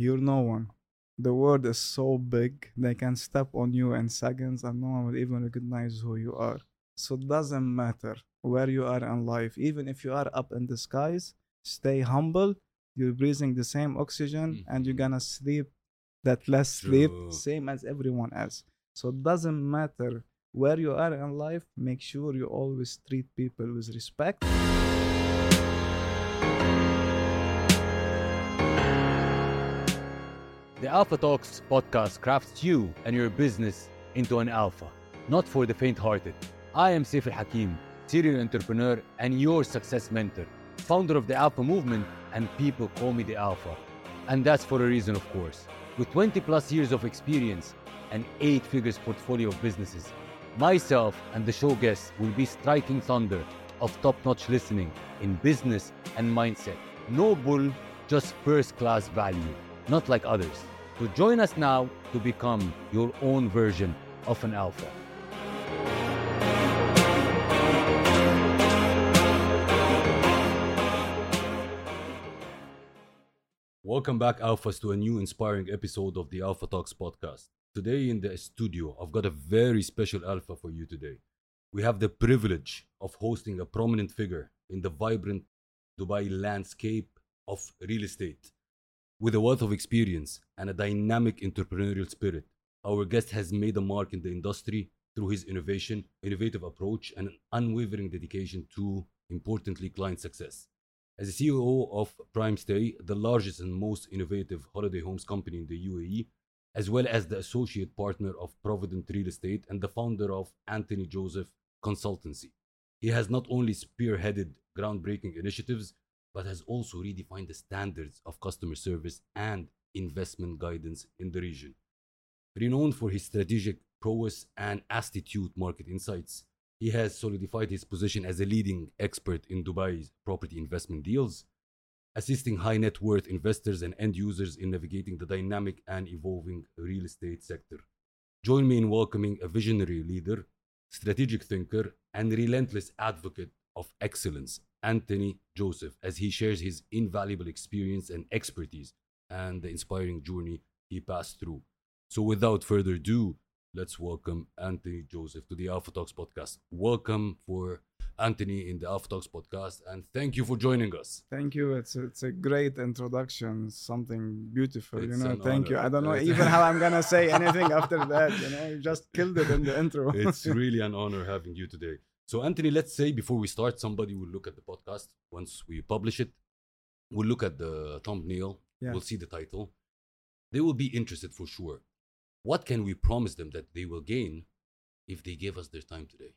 You're no one. The world is so big, they can step on you in seconds and no one will even recognize who you are. So it doesn't matter where you are in life. Even if you are up in the skies, stay humble. You're breathing the same oxygen and you're gonna sleep that less sleep, same as everyone else. So it doesn't matter where you are in life, make sure you always treat people with respect. The Alpha Talks podcast crafts you and your business into an alpha, not for the faint-hearted. I am Sefir Hakim, serial entrepreneur and your success mentor, founder of the Alpha Movement, and people call me the Alpha. And that's for a reason, of course. With 20 plus years of experience and 8 figures portfolio of businesses, myself and the show guests will be striking thunder of top-notch listening in business and mindset. No bull, just first-class value. Not like others. So join us now to become your own version of an alpha. Welcome back, alphas, to a new inspiring episode of the Alpha Talks podcast. Today in the studio, I've got a very special alpha for you today. We have the privilege of hosting a prominent figure in the vibrant Dubai landscape of real estate. With a wealth of experience and a dynamic entrepreneurial spirit, our guest has made a mark in the industry through his innovation, innovative approach, and an unwavering dedication to, importantly, client success. As the CEO of Prime Stay, the largest and most innovative holiday homes company in the UAE, as well as the associate partner of Provident Real Estate and the founder of Anthony Joseph Consultancy, he has not only spearheaded groundbreaking initiatives, but has also redefined the standards of customer service and investment guidance in the region. Renowned for his strategic prowess and astute market insights, he has solidified his position as a leading expert in Dubai's property investment deals, assisting high net worth investors and end users in navigating the dynamic and evolving real estate sector. Join me in welcoming a visionary leader, strategic thinker, and relentless advocate of excellence, Anthony Joseph, as he shares his invaluable experience and expertise and the inspiring journey he passed through. So without further ado, let's welcome Anthony Joseph to the Alpha Talks podcast. Welcome for Anthony in the Alpha Talks podcast, and thank you for joining us. Thank you. It's a great introduction, something beautiful. It's Thank you. I don't know even how I'm gonna say anything after that. You just killed it in the intro. It's really an honor having you today. So Anthony, let's say before we start, somebody will look at the podcast. Once we publish it, we'll look at the thumbnail, we'll see the title. They will be interested for sure. What can we promise them that they will gain if they give us their time today?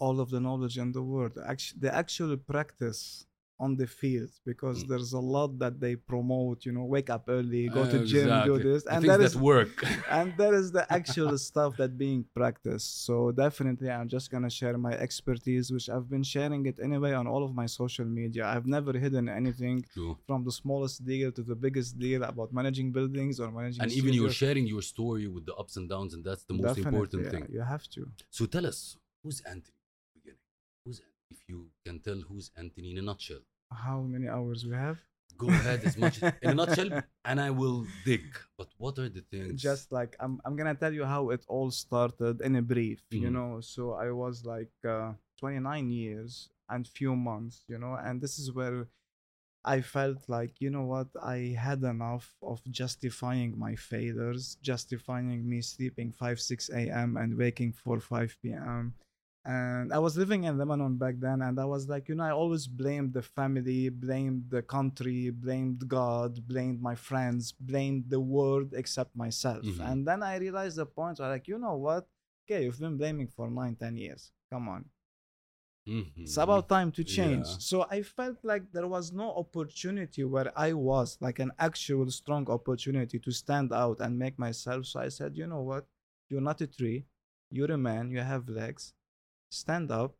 All of the knowledge in the world, the actual practice on the field, because there's a lot that they promote, wake up early, go to gym, do this. And that is work. And that is the actual stuff that being practiced. So definitely, I'm just going to share my expertise, which I've been sharing it anyway on all of my social media. I've never hidden anything from the smallest deal to the biggest deal about managing buildings or managing And studios. Even you're sharing your story with the ups and downs, and that's the most important thing. You have to. So tell us, who's Anthony? If you can tell who's Anthony in a nutshell. How many hours we have? Go ahead as much as in a nutshell, and I will dig. But what are the things? Just like I'm gonna tell you how it all started in a brief. So I was like 29 years and few months. And this is where I felt like I had enough of justifying my failures, justifying me sleeping 5-6 a.m. and waking 4-5 p.m. And I was living in Lebanon back then, and I was like, I always blamed the family, blamed the country, blamed God, blamed my friends, blamed the world except myself. And then I realized the point where like, Okay, you've been blaming for 9-10 years. Come on. It's about time to change. So I felt like there was no opportunity where I was, like an actual strong opportunity to stand out and make myself. So I said, You're not a tree. You're a man. You have legs. Stand up,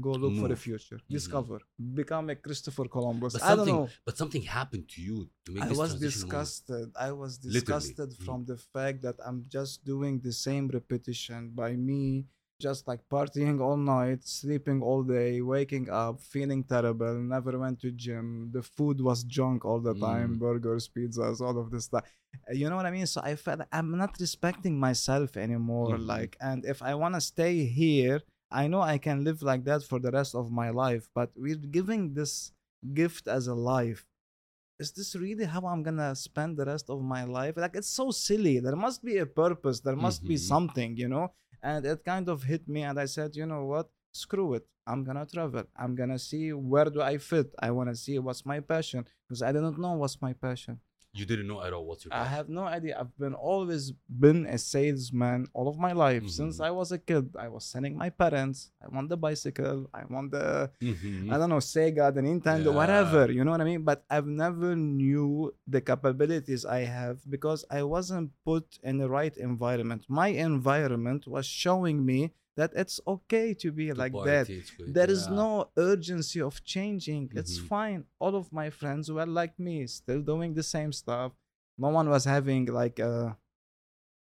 go look for the future, discover, become a Christopher Columbus. But something happened to you to make this transition. I was disgusted from the fact that I'm just doing the same repetition by me just like partying all night, sleeping all day, waking up, feeling terrible, never went to gym. The food was junk all the time, burgers, pizzas, all of this stuff. You know what I mean? So I felt I'm not respecting myself anymore. Like, and if I want to stay here, I know I can live like that for the rest of my life, but we're giving this gift as a life. Is this really how I'm gonna spend the rest of my life? Like, it's so silly. There must be a purpose. There must be something, you know? And it kind of hit me, and I said, you know what? Screw it. I'm gonna travel. I'm gonna see where do I fit. I wanna see what's my passion, because I didn't know what's my passion. You didn't know at all what's your passion? I have no idea. I've been always been a salesman all of my life. Since I was a kid, I was selling my parents. I want the bicycle. I want the, I don't know, Sega, the Nintendo, whatever. You know what I mean? But I've never knew the capabilities I have because I wasn't put in the right environment. My environment was showing me that it's okay to be like that. There is no urgency of changing. It's fine. All of my friends were like me, still doing the same stuff. No one was having like a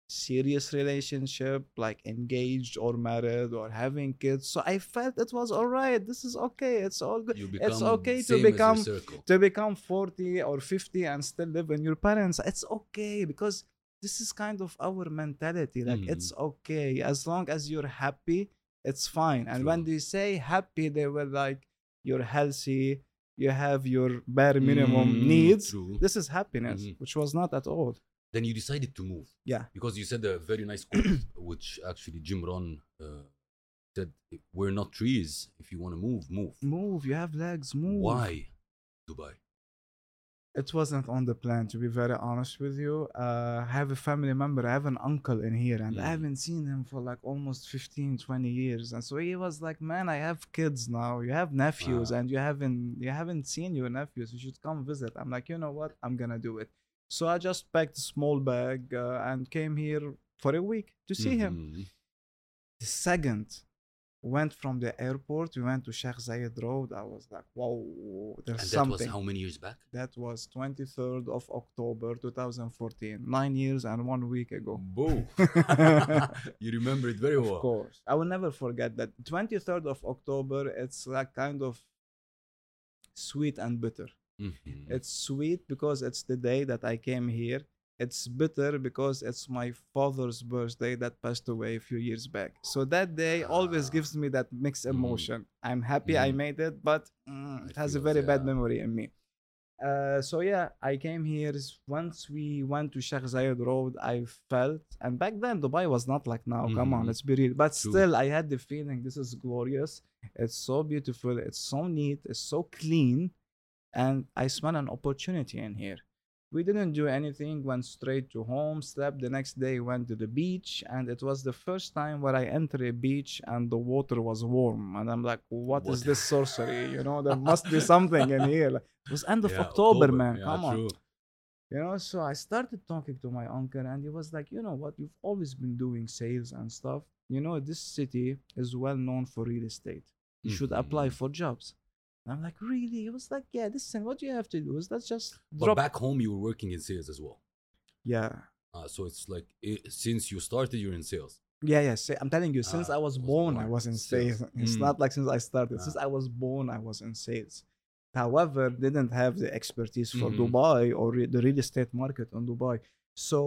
serious relationship, like engaged or married or having kids. So I felt it was all right. This is okay. It's all good. It's okay to become 40 or 50 and still live in your parents. It's okay, because this is kind of our mentality. Like, it's okay. As long as you're happy, it's fine. And when they say happy, they were like, you're healthy, you have your bare minimum needs. This is happiness, which was not at all. Then you decided to move. Yeah. Because you said a very nice quote, which actually Jim Rohn said, we're not trees. If you want to move, move. Move. You have legs. Move. Why Dubai? It wasn't on the plan, to be very honest with you. I have a family member, I have an uncle in here, and I haven't seen him for like almost 15, 20 years. And so he was like, man, I have kids now. You have nephews, and you haven't seen your nephews. You should come visit. I'm like, you know what? I'm going to do it. So I just packed a small bag and came here for a week to see him. The second went from the airport, we went to Sheikh Zayed Road. I was like, wow, there's something. And that was how many years back? That was 23rd of October, 2014. 9 years and 1 week ago. Boo. You remember it very well. Of course. I will never forget that. 23rd of October, it's like kind of sweet and bitter. It's sweet because it's the day that I came here. It's bitter because it's my father's birthday that passed away a few years back. So that day always gives me that mixed emotion. I'm happy I made it, but it has a very bad memory in me. So yeah, I came here. Once we went to Sheikh Zayed Road, I felt, and back then Dubai was not like now. Come on, let's be real. But still, I had the feeling this is glorious. It's so beautiful. It's so neat. It's so clean. And I smell an opportunity in here. We didn't do anything, went straight to home, slept. The next day went to the beach, and it was the first time where I entered a beach and the water was warm. And I'm like, what is this sorcery? You know, there must be something in here. Like, it was end of October, man. Yeah, come on. True. You know, so I started talking to my uncle, and he was like, you know what? You've always been doing sales and stuff. You know, this city is well known for real estate. You should apply for jobs. I'm like, really? It was like, yeah, listen, what you have to do is let's just drop. But back home, you were working in sales as well. Yeah. So it's like, since you started, you're in sales. Yeah. So I'm telling you, since I was born, I was in sales. It's not like since I started. Since I was born, I was in sales. However, didn't have the expertise for Dubai or the real estate market in Dubai. So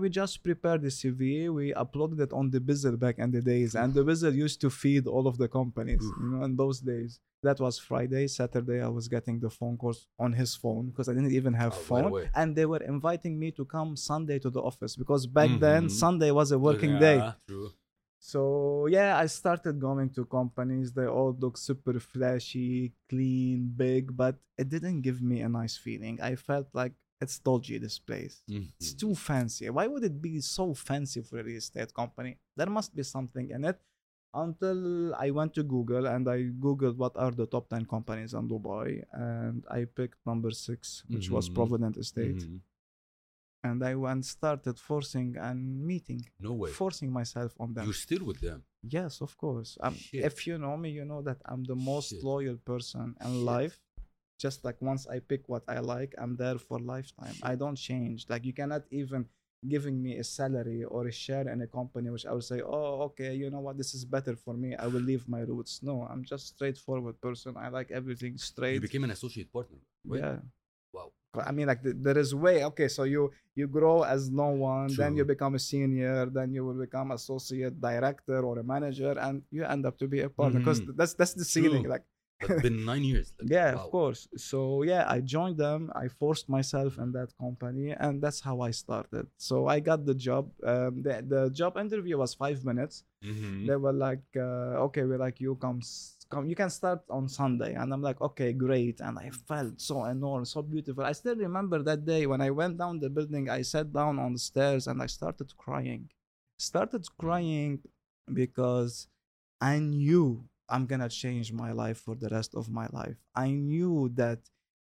we just prepared the CV. We uploaded it on the Bizzle back in the days, and the Bizzle used to feed all of the companies. You know, in those days, that was Friday, Saturday. I was getting the phone calls on his phone because I didn't even have phone, right, and they were inviting me to come Sunday to the office because back then Sunday was a working day. True. So I started going to companies. They all look super flashy, clean, big, but it didn't give me a nice feeling. I felt like, it's dodgy, this place. It's too fancy. Why would it be so fancy for a real estate company? There must be something in it. Until I went to Google and I Googled what are the top 10 companies in Dubai. And I picked number 6, which was Provident Estate. And I started forcing and meeting. No way. Forcing myself on them. You're still with them? Yes, of course. If you know me, you know that I'm the most loyal person in life. Just like once I pick what I like, I'm there for lifetime. I don't change. Like, you cannot even giving me a salary or a share in a company which I would say, oh, okay, you know what, this is better for me, I will leave my roots. No, I'm just a straightforward person. I like everything straight. You became an associate partner, right? Yeah. Wow. I mean, like, there is way, okay, so you grow as no one, true. Then you become a senior, then you will become associate director or a manager, and you end up to be a partner, because that's the ceiling, like. It's been 9 years. Like, yeah, wow. Of course. So yeah, I joined them. I forced myself in that company, and that's how I started. So I got the job. The job interview was 5 minutes. Mm-hmm. They were like, okay, we're like, you come. You can start on Sunday. And I'm like, okay, great. And I felt so enormous, so beautiful. I still remember that day when I went down the building. I sat down on the stairs and I started crying. Because I knew I'm gonna change my life for the rest of my life. I knew that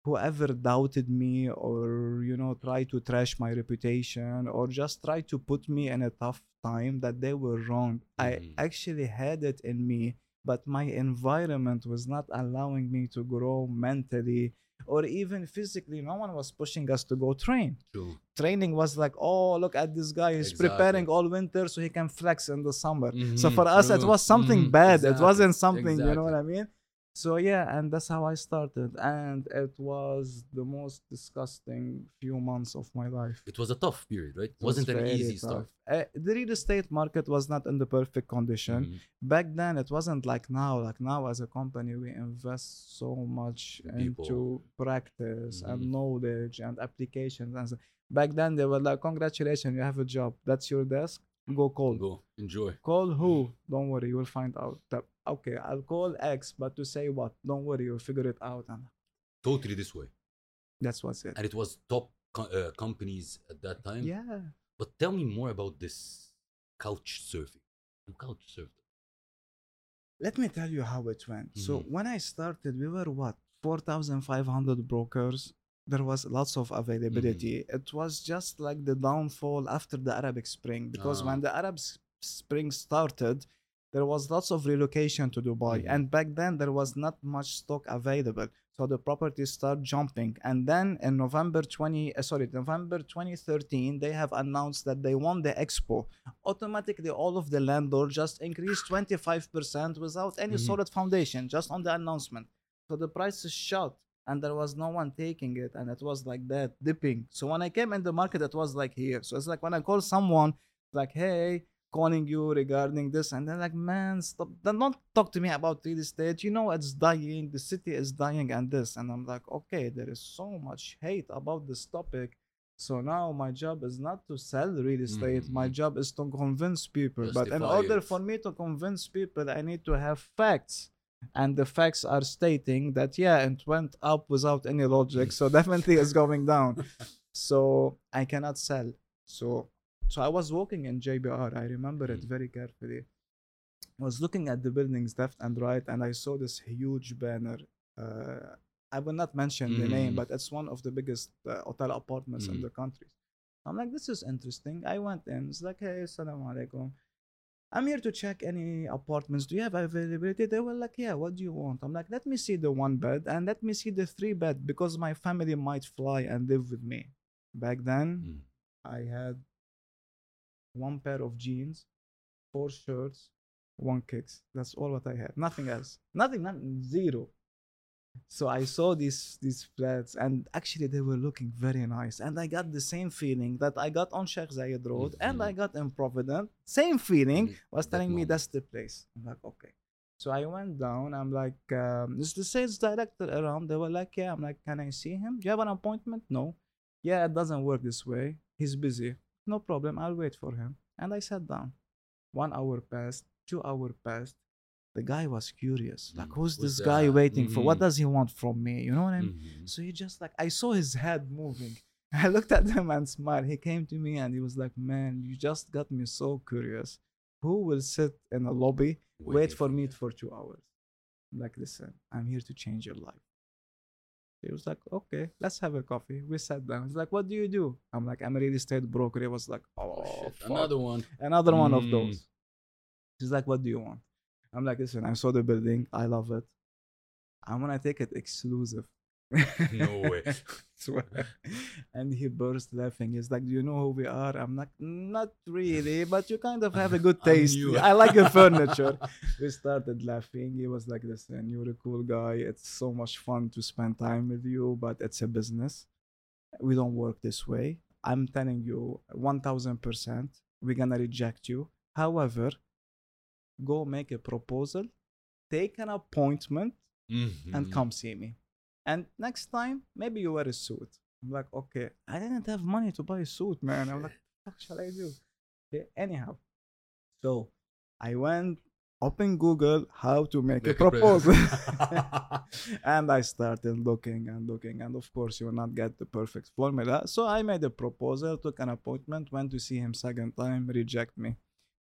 whoever doubted me or, you know, tried to trash my reputation or just tried to put me in a tough time, that they were wrong. I actually had it in me, but my environment was not allowing me to grow mentally or even physically. No one was pushing us to go train. True. Training was like, oh, look at this guy, he's preparing all winter so he can flex in the summer. So for us, it was something bad. Exactly. It wasn't something, you know what I mean? So yeah, and that's how I started. And it was the most disgusting few months of my life. It was a tough period, right? It wasn't an easy start. The real estate market was not in the perfect condition. Back then, it wasn't like now. Like now, as a company, we invest so much into practice and knowledge and applications. And so back then, they were like, congratulations, you have a job. That's your desk. Go call. Go. Enjoy. Call who? Don't worry, you will find out. Okay, I'll call X, but to say what? Don't worry, you'll figure it out. And totally this way. That's what's it. And it was top companies at that time. Yeah. But tell me more about this couch surfing. You couch surfed. Let me tell you how it went. So when I started, we were what? 4,500 brokers. There was lots of availability. It was just like the downfall after the Arabic Spring. Because when the Arab Spring started, there was lots of relocation to Dubai. And back then, there was not much stock available. So the properties start jumping. And then in November 2013, they have announced that they won the expo. Automatically, all of the landlords just increased 25% without any solid foundation, just on the announcement. So the prices shot. And there was no one taking it. And it was like that, dipping. So when I came in the market, it was like here. So it's like when I call someone, like, hey, calling you regarding this. And they're like, man, stop. Don't talk to me about real estate. You know, it's dying. The city is dying and this. And I'm like, okay, there is so much hate about this topic. So now my job is not to sell real estate. My job is to convince people. Justify. But in order for me to convince people, I need to have facts. And the facts are stating that, yeah, it went up without any logic. So definitely it's going down. So I cannot sell. So I was walking in JBR. I remember it very carefully. I was looking at the buildings left and right. And I saw this huge banner. I will not mention the name, but it's one of the biggest hotel apartments in the country. I'm like, this is interesting. I went in. It's like, hey, assalamu alaikum. I'm here to check any apartments. Do you have availability? They were like, yeah, what do you want? I'm like, let me see the 1 bed and let me see the 3 bed because my family might fly and live with me. Back then, I had 1 pair of jeans, 4 shirts, 1 kicks. That's all what I had. Nothing else. Nothing, zero. So I saw these flats, and actually they were looking very nice. And I got the same feeling that I got on Sheikh Zayed Road and I got in Provident. Same feeling was telling me that's the place. I'm like, okay. So I went down. I'm like, is the sales director around? They were like, yeah. I'm like, can I see him? Do you have an appointment? No. Yeah, it doesn't work this way. He's busy. No problem. I'll wait for him. And I sat down. 1 hour passed. 2 hours passed. The guy was curious, like, who's this guy waiting for? What does he want from me? You know what I mean? So he just like, I saw his head moving. I looked at him and smiled. He came to me and he was like, man, you just got me so curious. Who will sit in a lobby, wait for me for 2 hours? I'm like, listen, I'm here to change your life. He was like, okay, let's have a coffee. We sat down. He's like, what do you do? I'm like, I'm a real estate broker. He was like, oh shit. Another one of those. He's like, what do you want? I'm like, listen, I saw the building. I love it. I want to take it exclusive. No way. And he burst laughing. He's like, do you know who we are? I'm like, not really, but you kind of have a good taste. I like the furniture. We started laughing. He was like, listen, you're a cool guy. It's so much fun to spend time with you, but it's a business. We don't work this way. I'm telling you, 1,000%, we're going to reject you. However, go make a proposal, take an appointment, and come see me. And next time, maybe you wear a suit. I'm like, okay, I didn't have money to buy a suit, man. I'm like, what shall I do? Okay, anyhow, so I went, opened Google, how to make a proposal. And I started looking. And of course, you will not get the perfect formula. So I made a proposal, took an appointment, went to see him second time, reject me.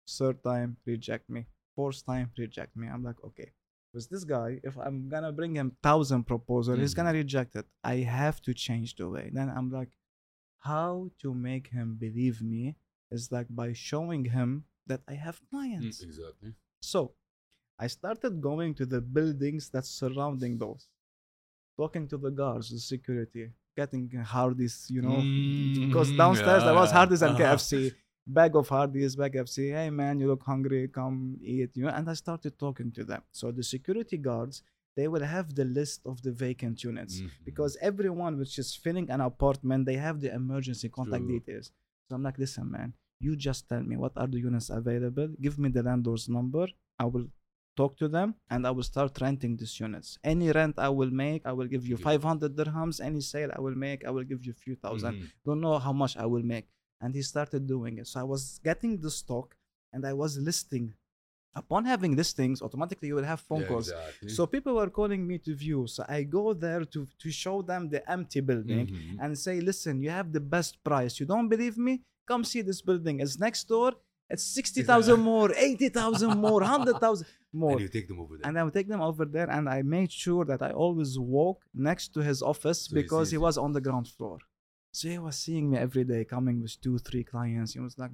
Third time, reject me. Fourth time, reject me. I'm like, okay. With this guy, if I'm gonna bring him 1,000 proposals, he's gonna reject it. I have to change the way. Then I'm like, how to make him believe me is like by showing him that I have clients. Exactly. So I started going to the buildings that's surrounding those, talking to the guards, the security, getting Hardee's, you know, because downstairs there was Hardee's and KFC. Bag of Hardee's, bag of KFC. Hey man, you look hungry, come eat, you know. And I started talking to them. So the security guards, they will have the list of the vacant units, because everyone which is filling an apartment, they have the emergency contact details. So I'm like, listen man, you just tell me what are the units available, give me the landlord's number, I will talk to them and I will start renting these units. Any rent I will make, I will give you 500 dirhams. Any sale I will make, I will give you a few thousand. Don't know how much I will make. And he started doing it. So I was getting the stock and I was listing. Upon having listings, automatically you will have phone calls. Exactly. So people were calling me to view. So I go there to show them the empty building and say, listen, you have the best price. You don't believe me? Come see this building. It's next door. It's 60,000 more, 80,000 more, 100,000 more. And you take them over there. And I would take them over there. And I made sure that I always walk next to his office, so because he was on the ground floor. So he was seeing me every day, coming with 2-3 clients. He was like,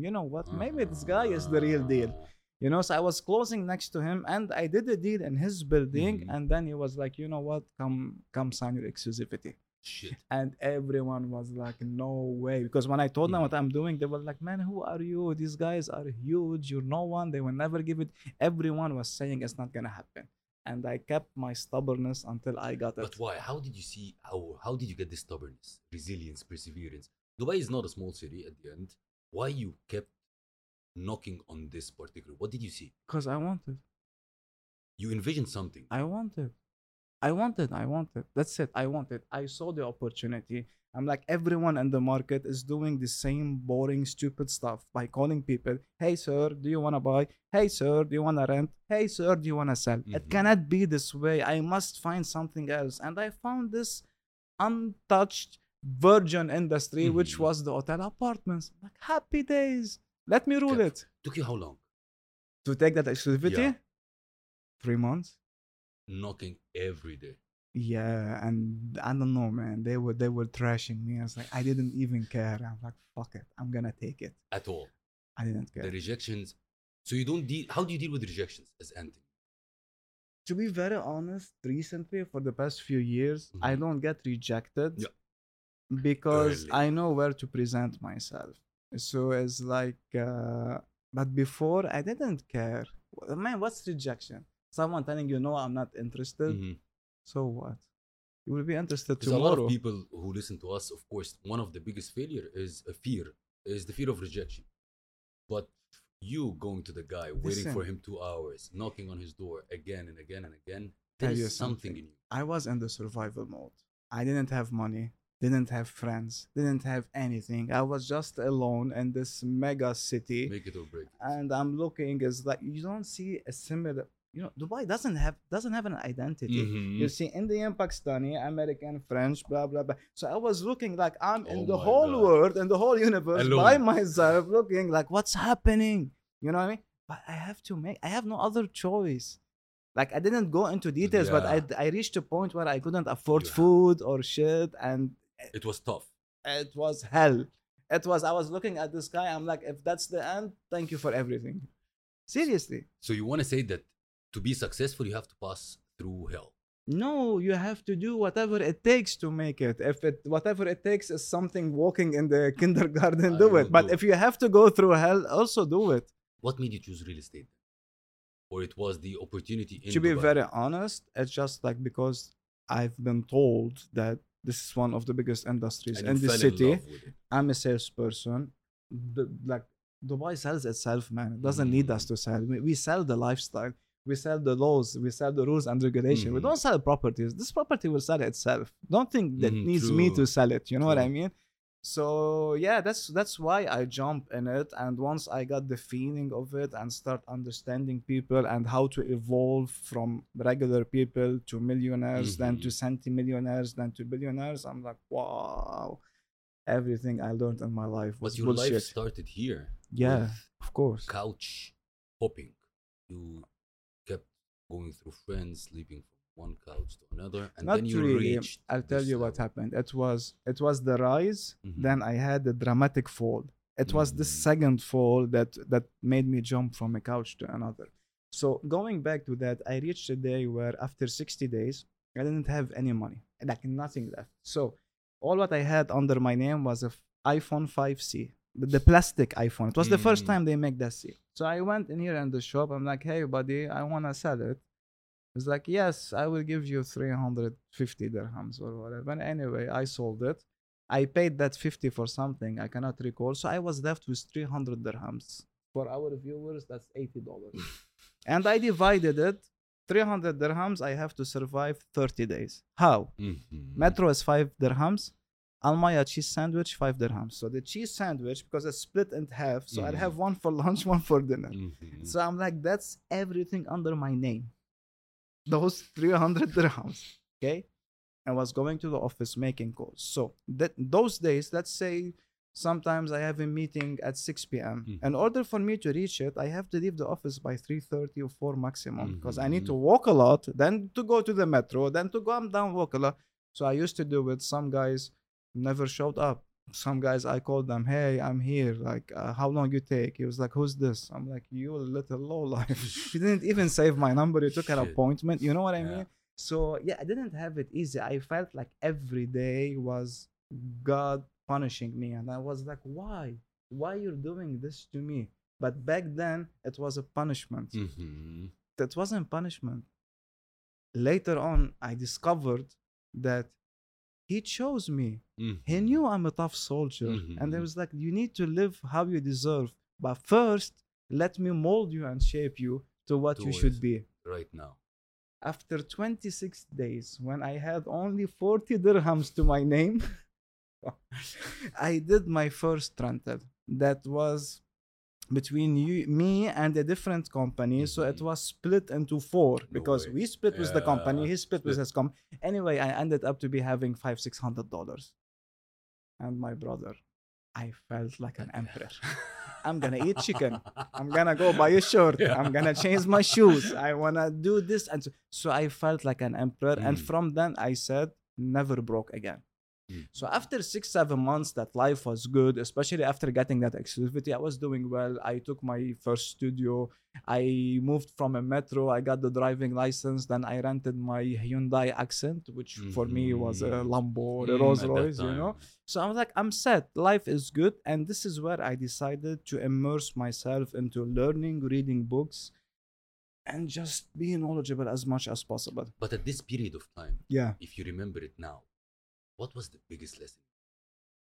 you know what? Maybe this guy is the real deal. You know, so I was closing next to him and I did a deal in his building. And then he was like, you know what? Come sign your exclusivity. Shit. And everyone was like, no way. Because when I told them what I'm doing, they were like, man, who are you? These guys are huge. You're no one. They will never give it. Everyone was saying it's not going to happen. And I kept my stubbornness until I got it. But why? How did you see? How did you get this stubbornness, resilience, perseverance? Dubai is not a small city at the end. Why you kept knocking on this particular? What did you see? Because I wanted. You envisioned something. I wanted. That's it. I wanted. I saw the opportunity. I'm like, everyone in the market is doing the same boring, stupid stuff by calling people. Hey, sir, do you want to buy? Hey, sir, do you want to rent? Hey, sir, do you want to sell? It cannot be this way. I must find something else. And I found this untouched virgin industry, which was the hotel apartments. Like, happy days. Let me rule it. Took you how long? To take that exclusivity? Yeah. 3 months. Knocking every day. Yeah, and I don't know, man. They were trashing me. I was like, I didn't even care. I'm like, fuck it. I'm gonna take it. At all. I didn't care. The rejections. So you don't deal. How do you deal with rejections as Anthony? To be very honest, recently for the past few years, I don't get rejected because I know where to present myself. So it's like, but before I didn't care. Man, what's rejection? Someone telling you no, I'm not interested. So what? You will be interested tomorrow. A lot of people who listen to us, of course, one of the biggest failure is the fear of rejection. But you going to the guy, waiting for him 2 hours, knocking on his door again and again and again, there's something in you. I was in the survival mode. I didn't have money, didn't have friends, didn't have anything. I was just alone in this mega city. Make it or break it. And I'm looking, it's like, you don't see a similar... You know, Dubai doesn't have an identity. You see Indian, Pakistani, American, French, blah, blah, blah. So I was looking like I'm in the whole world, in the whole universe, alone. By myself, looking like what's happening? You know what I mean? But I have no other choice. Like I didn't go into details, but I reached a point where I couldn't afford food or shit. And it was tough. It was hell. I was looking at the sky. I'm like, if that's the end, thank you for everything. Seriously. So you want to say that to be successful, you have to pass through hell. No, you have to do whatever it takes to make it. If it, whatever it takes is something walking in the kindergarten, do it. But if you have to go through hell, also do it. What made you choose real estate? Or it was the opportunity in Dubai? To be very honest, it's just like because I've been told that this is one of the biggest industries in the city. I'm a salesperson. Like Dubai sells itself, man. It doesn't need us to sell. We sell the lifestyle. We sell the laws, we sell the rules and regulation. We don't sell properties. This property will sell itself. Don't think that needs me to sell it. You know what I mean? So yeah, that's why I jump in it. And once I got the feeling of it and start understanding people and how to evolve from regular people to millionaires, then to centimillionaires, then to billionaires, I'm like, wow, everything I learned in my life was bullshit. But your life started here. Yeah, of course. Couch hopping. You kept going through friends, sleeping from one couch to another, and not then you really reached. I'll tell you what happened. It was the rise. Then I had a dramatic fall. It was the second fall that made me jump from a couch to another. So going back to that, I reached a day where after 60 days, I didn't have any money, like nothing left. So all what I had under my name was an iPhone 5C. The plastic iPhone. It was the first time they make that C. So I went in here in the shop. I'm like, hey, buddy, I want to sell it. He's like, yes, I will give you 350 dirhams or whatever. And anyway, I sold it. I paid that 50 for something. I cannot recall. So I was left with 300 dirhams. For our viewers, that's $80. And I divided it. 300 dirhams, I have to survive 30 days. How? Metro is 5 dirhams. Almaya cheese sandwich, 5 dirhams. So the cheese sandwich, because it's split in half, so I'll have one for lunch, one for dinner. So I'm like, that's everything under my name. Those 300 dirhams, okay? I was going to the office making calls. So those days, let's say sometimes I have a meeting at 6 p.m. In order for me to reach it, I have to leave the office by 3:30 or 4 maximum, because I need to walk a lot, then to go to the metro, then to go down, walk a lot. So I used to do with some guys, never showed up. Some guys, I called them, hey, I'm here, like, how long you take? He was like, who's this? I'm like, you little lowlife. You didn't even save my number. You took an appointment. You know what I mean? So yeah, I didn't have it easy. I felt like every day was God punishing me, and I was like, why you're doing this to me? But back then it was a punishment. That wasn't punishment. Later on, I discovered that he chose me. He knew I'm a tough soldier. And I was like, you need to live how you deserve. But first, let me mold you and shape you to what you should be. Right now. After 26 days, when I had only 40 dirhams to my name, I did my first rental. That was between me and a different company. So it was split into 4, because we split with the company, he split with his company. Anyway, I ended up to be having $500-$600. And my brother, I felt like an emperor. I'm gonna eat chicken, I'm gonna go buy a shirt, I'm gonna change my shoes, I wanna do this. And so I felt like an emperor. And from then I said, never broke again. So after 6-7 months that life was good, especially after getting that exclusivity, I was doing well. I took my first studio, I moved from a metro, I got the driving license, then I rented my Hyundai Accent, which for me was a Lambo, a Rolls Royce, you know. So I was like, I'm set, life is good. And this is where I decided to immerse myself into learning, reading books, and just being knowledgeable as much as possible. But at this period of time, if you remember it now, what was the biggest lesson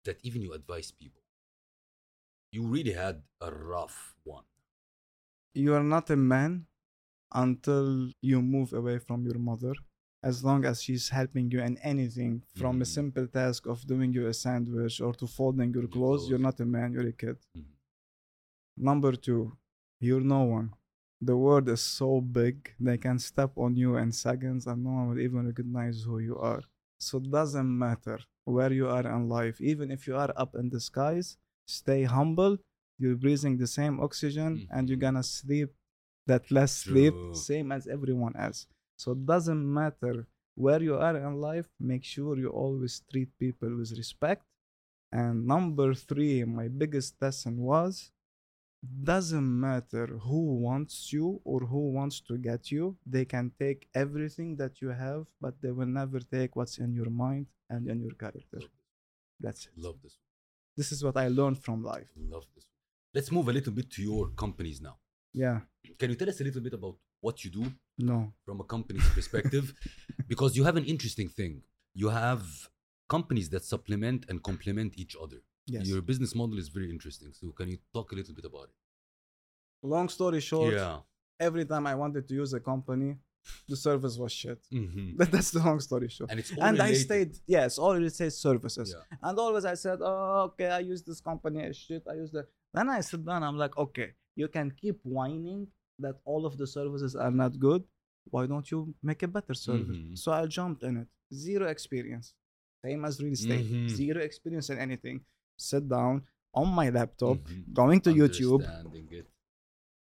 that even you advise people? You really had a rough one. You are not a man until you move away from your mother. As long as she's helping you in anything, from a simple task of doing you a sandwich or to folding your clothes, you're not a man, you're a kid. Number 2, you're no one. The world is so big, they can step on you in seconds and no one will even recognize who you are. So it doesn't matter where you are in life. Even if you are up in the skies, stay humble. You're breathing the same oxygen and you're gonna sleep that less sleep, same as everyone else. So it doesn't matter where you are in life. Make sure you always treat people with respect. And number 3, my biggest lesson was doesn't matter who wants you or who wants to get you. They can take everything that you have, but they will never take what's in your mind and in your character. That's it. Love this. This is what I learned from life. Love this. Let's move a little bit to your companies now. Yeah. Can you tell us a little bit about what you do? No. From a company's perspective, because you have an interesting thing. You have companies that supplement and complement each other. Yes. Your business model is very interesting. So can you talk a little bit about it? Long story short, yeah. Every time I wanted to use a company, the service was shit. Mm-hmm. That's the long story short. And it's all related. I stayed, yes, all related services. Yeah. And always I said, oh, okay, I use this company as shit. I use that. Then I sit down, I'm like, okay, you can keep whining that all of the services are not good. Why don't you make a better service? Mm-hmm. So I jumped in it. Zero experience. Same as real estate. Mm-hmm. Zero experience in anything. Sit down on my laptop, mm-hmm. going to YouTube it.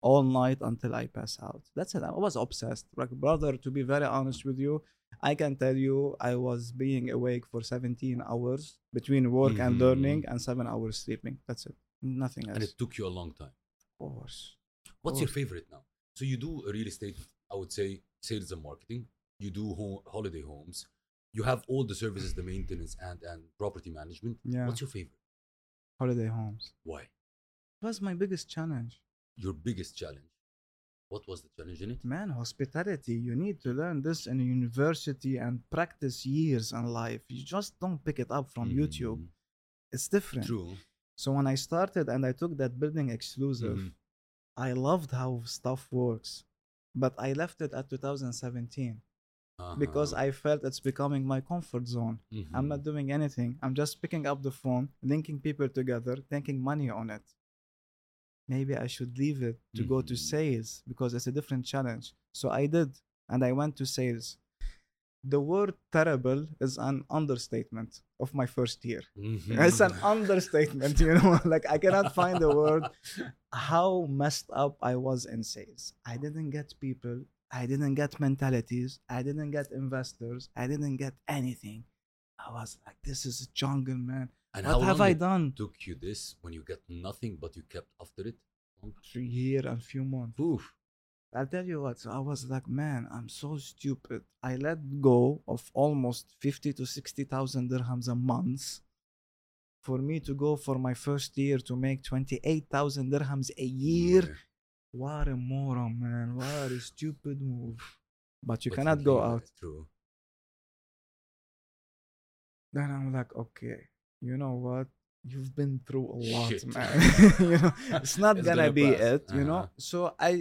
All night until I pass out. That's it. I was obsessed. Like, brother, to be very honest with you, I can tell you I was being awake for 17 hours between work mm-hmm. and learning and 7 hours sleeping. That's it. Nothing else. And it took you a long time. Of course. What's your favorite now? So you do real estate, I would say sales and marketing. You do holiday homes. You have all the services, the maintenance and property management. Yeah. What's your favorite? Holiday homes. Why? It was my biggest challenge. Your biggest challenge? What was the challenge in it? Man, hospitality. You need to learn this in university and practice years in life. You just don't pick it up from YouTube. It's different. True. So when I started and I took that building exclusive, I loved how stuff works. But I left it at 2017 because I felt it's becoming my comfort zone. Mm-hmm. I'm not doing anything. I'm just picking up the phone, linking people together, taking money on it. Maybe I should leave it to go to sales because it's a different challenge. So I did, and I went to sales. The word terrible is an understatement of my first year. It's an understatement, you know, like I cannot find the word how messed up I was in sales. I didn't get people. I didn't get mentalities. I didn't get investors. I didn't get anything. I was like, this is a jungle, man. And what have I done? Took you this when you get nothing, but you kept after it? 3 years and a few months. Oof. I'll tell you what, so I was like, man, I'm so stupid. I let go of almost 50 to 60,000 dirhams a month for me to go for my first year to make 28,000 dirhams a year. Yeah. What a moron, man. What a stupid move. But you cannot go out. True. Then I'm like, okay, you know what? You've been through a lot, man. You know, it's not gonna be pass. It, you know. So I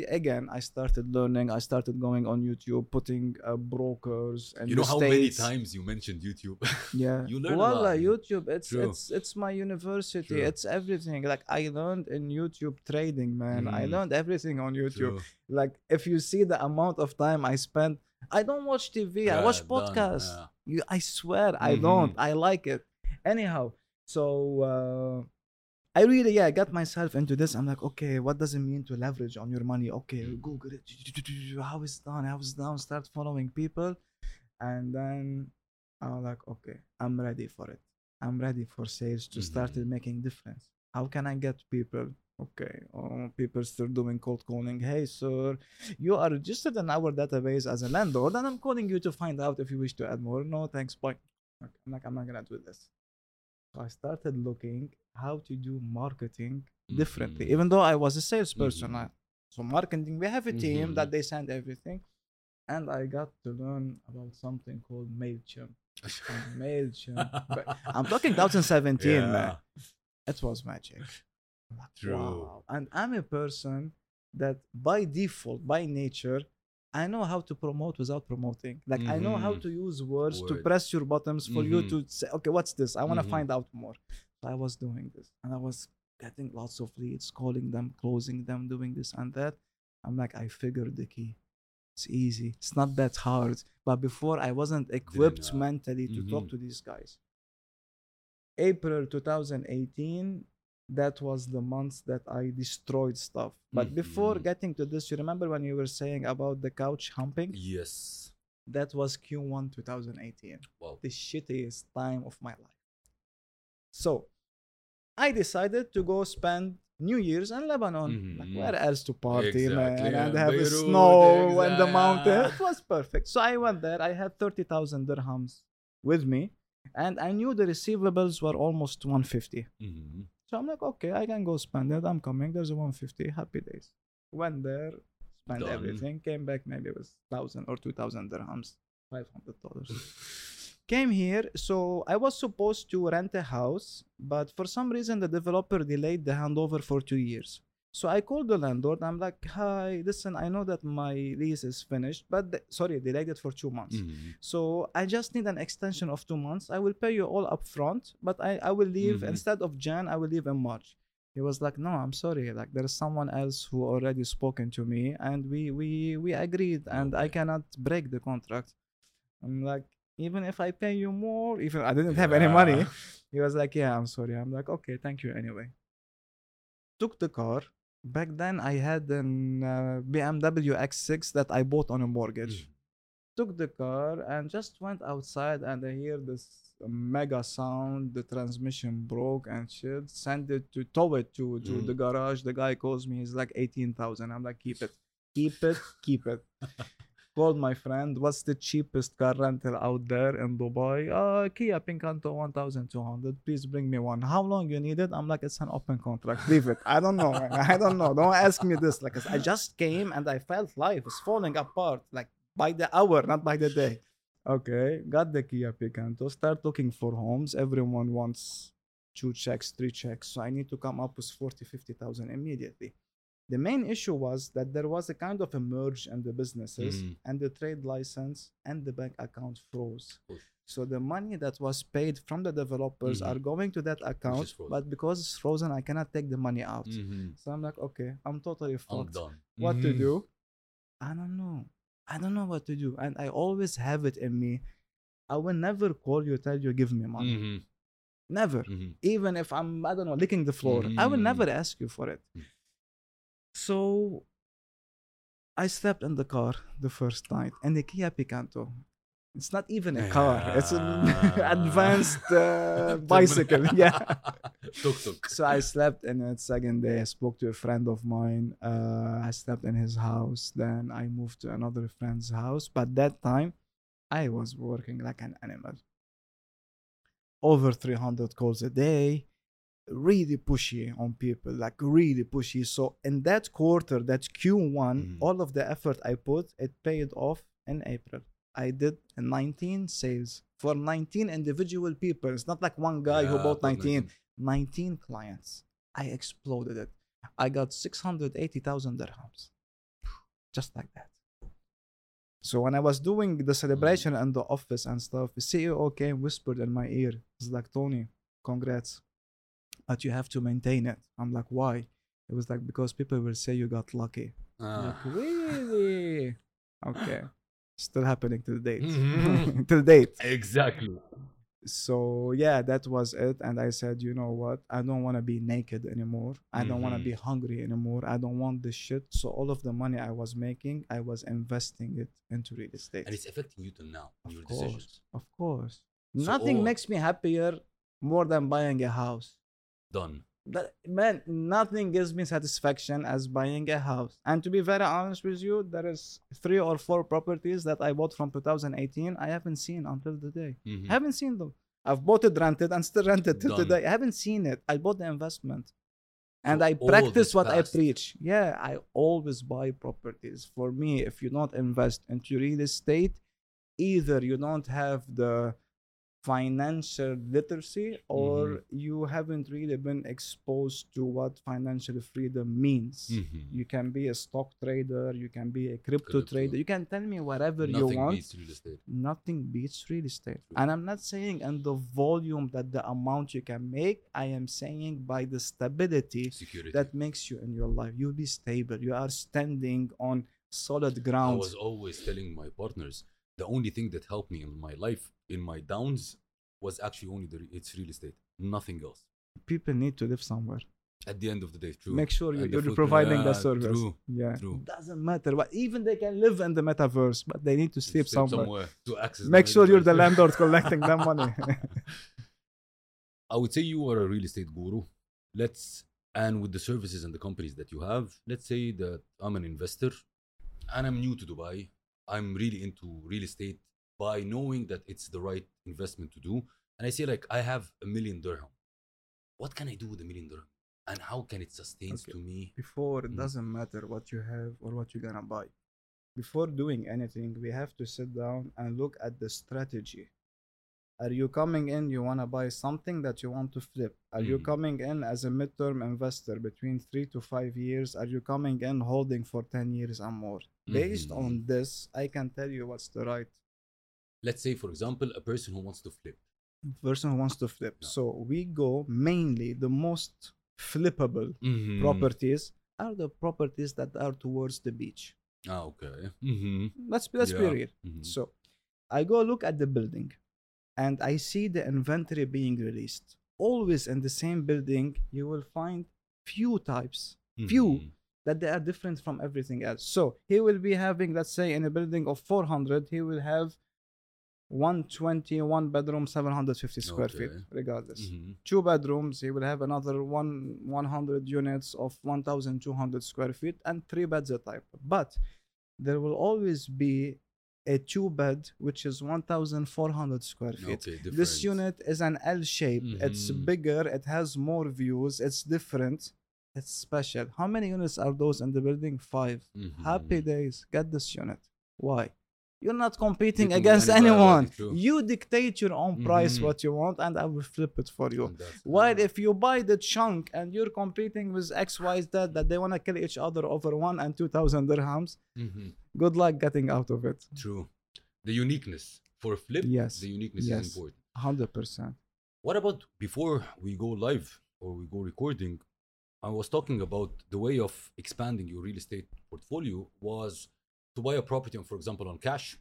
started learning. I started going on YouTube, putting brokers and you know mistakes. How many times you mentioned YouTube? Yeah, you learn a lot. YouTube, it's my university. True. It's everything. Like I learned in YouTube trading, man. I learned everything on YouTube. True. Like if you see the amount of time I spent, I don't watch TV. I watch podcasts. I swear, I don't. I like it. Anyhow. So I really, got myself into this. I'm like, okay, what does it mean to leverage on your money? Okay, Google it. How it's done? Start following people. And then I'm like, okay, I'm ready for it. I'm ready for sales to start making difference. How can I get people? Okay, people still doing cold calling. Hey, sir, you are registered in our database as a landlord, and I'm calling you to find out if you wish to add more. No, thanks, bye. Okay, I'm not going to do this. So I started looking how to do marketing differently, even though I was a salesperson. So marketing, we have a team that they send everything. And I got to learn about something called MailChimp. But I'm talking 2017, man. It was magic. True. Wow. And I'm a person that by default, by nature, I know how to promote without promoting. Like I know how to use words to press your buttons for you to say, okay, what's this? I want to find out more. So I was doing this and I was getting lots of leads, calling them, closing them, doing this and that. I'm like, I figured the key. It's easy. It's not that hard. But before I wasn't equipped mentally to talk to these guys. April 2018, that was the month that I destroyed stuff. But before getting to this, you remember when you were saying about the couch humping? Yes. That was Q1 2018. Wow. The shittiest time of my life. So I decided to go spend New Year's in Lebanon. Mm-hmm. Like, where else to party, man? Yeah. And have Beirut, snow and the mountain. It was perfect. So I went there. I had 30,000 dirhams with me. And I knew the receivables were almost 150. Mm-hmm. So I'm like, okay, I can go spend it. I'm coming. There's a 150. Happy days. Went there, spent everything. Came back, maybe it was 1,000 or 2,000 dirhams. $500. Came here, so I was supposed to rent a house, but for some reason the developer delayed the handover for 2 years. So I called the landlord. I'm like, hi, listen, I know that my lease is finished, but delayed it for 2 months. Mm-hmm. So I just need an extension of 2 months. I will pay you all up front, but I will leave instead of Jan, I will leave in March. He was like, no, I'm sorry, like there's someone else who already spoken to me, and we agreed, and I cannot break the contract. I'm like, even if I pay you more, even I didn't have any money. He was like, yeah, I'm sorry. I'm like, okay, thank you anyway. Took the car. Back then I had an BMW X6 that I bought on a mortgage. Took the car and just went outside, and I hear this mega sound. The transmission broke and shit. Send it to tow it to the garage. The guy calls me. He's like 18,000. I'm like, keep it. Called my friend, what's the cheapest car rental out there in Dubai? Kia Picanto 1,200. Please bring me one. How long you need it? I'm like, it's an open contract. Leave it. I don't know. Don't ask me this. Like, I just came and I felt life is falling apart. Like, by the hour, not by the day. Okay. Got the Kia Picanto. Start looking for homes. Everyone wants 2 checks, 3 checks. So I need to come up with 40, 50,000 immediately. The main issue was that there was a kind of a merge in the businesses, and the trade license and the bank account froze. So the money that was paid from the developers are going to that account, but because it's frozen, I cannot take the money out. So I'm like, okay, I'm totally fucked. What to do? I don't know what to do. And I always have it in me. I will never call you, tell you, give me money. Never. Even if I'm, licking the floor. I will never ask you for it. So I slept in the car the first night, and the Kia Picanto, it's not even a car, it's an advanced bicycle. Tuk-tuk. So I slept in it. Second day I spoke to a friend of mine. I slept in his house, then I moved to another friend's house, but that time I was working like an animal. Over 300 calls a day. Really pushy on people, like really pushy. So in that quarter, that Q1, all of the effort I put, it paid off in April. I did 19 sales for 19 individual people. It's not like one guy who bought 19 clients. I exploded it. I got 680,000 dirhams just like that. So when I was doing the celebration in the office and stuff, the CEO came, whispered in my ear, he's like, Tony, congrats, but you have to maintain it. I'm like, why? It was like, because people will say you got lucky. Like, really? Okay. Still happening till date. Till date. Exactly. So yeah, that was it. And I said, you know what? I don't want to be naked anymore. I don't want to be hungry anymore. I don't want this shit. So all of the money I was making, I was investing it into real estate. And it's affecting you till now. Decisions. Of course. So nothing makes me happier more than buying a house. But man, nothing gives me satisfaction as buying a house. And to be very honest with you, there is 3 or 4 properties that I bought from 2018 I haven't seen until today. I haven't seen them. I've bought it, rented, and still rented till today. I haven't seen it. I bought the investment, and I practice what I preach. Yeah, I always buy properties. For me, if you don't invest into real estate, either you don't have the financial literacy, or you haven't really been exposed to what financial freedom means. You can be a stock trader, you can be a crypto trader, you can tell me whatever you want. Nothing beats real estate. And I'm not saying in the volume that the amount you can make, I am saying by the stability, security that makes you in your life. You'll be stable, you are standing on solid ground. I was always telling my partners, the only thing that helped me in my life, in my downs, was actually only it's real estate, nothing else. People need to live somewhere. At the end of the day, true. Make sure you're providing the service. True. It doesn't matter. But even they can live in the metaverse, but they need to sleep somewhere to access. Make sure you're the landlord collecting them money. I would say you are a real estate guru. Let's and with the services and the companies that you have. Let's say that I'm an investor and I'm new to Dubai. I'm really into real estate by knowing that it's the right investment to do. And I say, like, I have $1 million. What can I do with $1 million? And how can it sustain to me? Before, it doesn't matter what you have or what you're gonna buy. Before doing anything, we have to sit down and look at the strategy. Are you coming in, you want to buy something that you want to flip? Are you coming in as a midterm investor between 3 to 5 years? Are you coming in holding for 10 years and more? Based on this, I can tell you what's the right. Let's say, for example, a person who wants to flip. Yeah. So we go mainly the most flippable properties are the properties that are towards the beach. Let's be real. So I go look at the building. And I see the inventory being released. Always in the same building, you will find few types, few that they are different from everything else. So he will be having, let's say, in a building of 400, he will have 120, one bedroom, 750 square feet, regardless. Two bedrooms, he will have another 100 units of 1,200 square feet, and 3 beds a type. But there will always be a 2-bed, which is 1,400 square feet. This unit is an L shape. It's bigger. It has more views. It's different. It's special. How many units are those in the building? 5. Happy days. Get this unit. Why? You're not competing against anyone. You dictate your own price, what you want, and I will flip it for you. While if you buy the chunk and you're competing with X, Y, Z, that they want to kill each other over 1 and 2,000 dirhams, good luck getting out of it. True. The uniqueness for a flip, the uniqueness is important. 100%. What about before we go live or we go recording? I was talking about the way of expanding your real estate portfolio was to buy a property, for example, on cash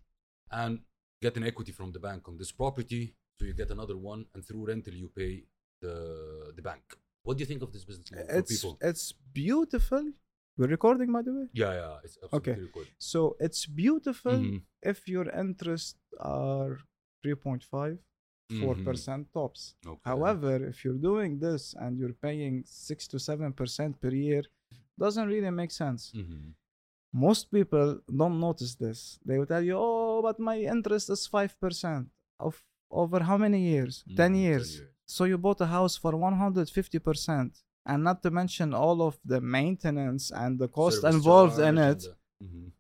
and get an equity from the bank on this property. So you get another one, and through rental, you pay the bank. What do you think of this business model for people? It's beautiful. We're recording, by the way? Yeah. It's absolutely recording. So it's beautiful if your interests are 3.5, 4% tops. However, if you're doing this and you're paying 6 to 7% per year, doesn't really make sense. Most people don't notice this. They will tell you, oh, but my interest is 5% of over how many years? 10 years. 10 years. So you bought a house for 150%, and not to mention all of the maintenance and the cost involved in it.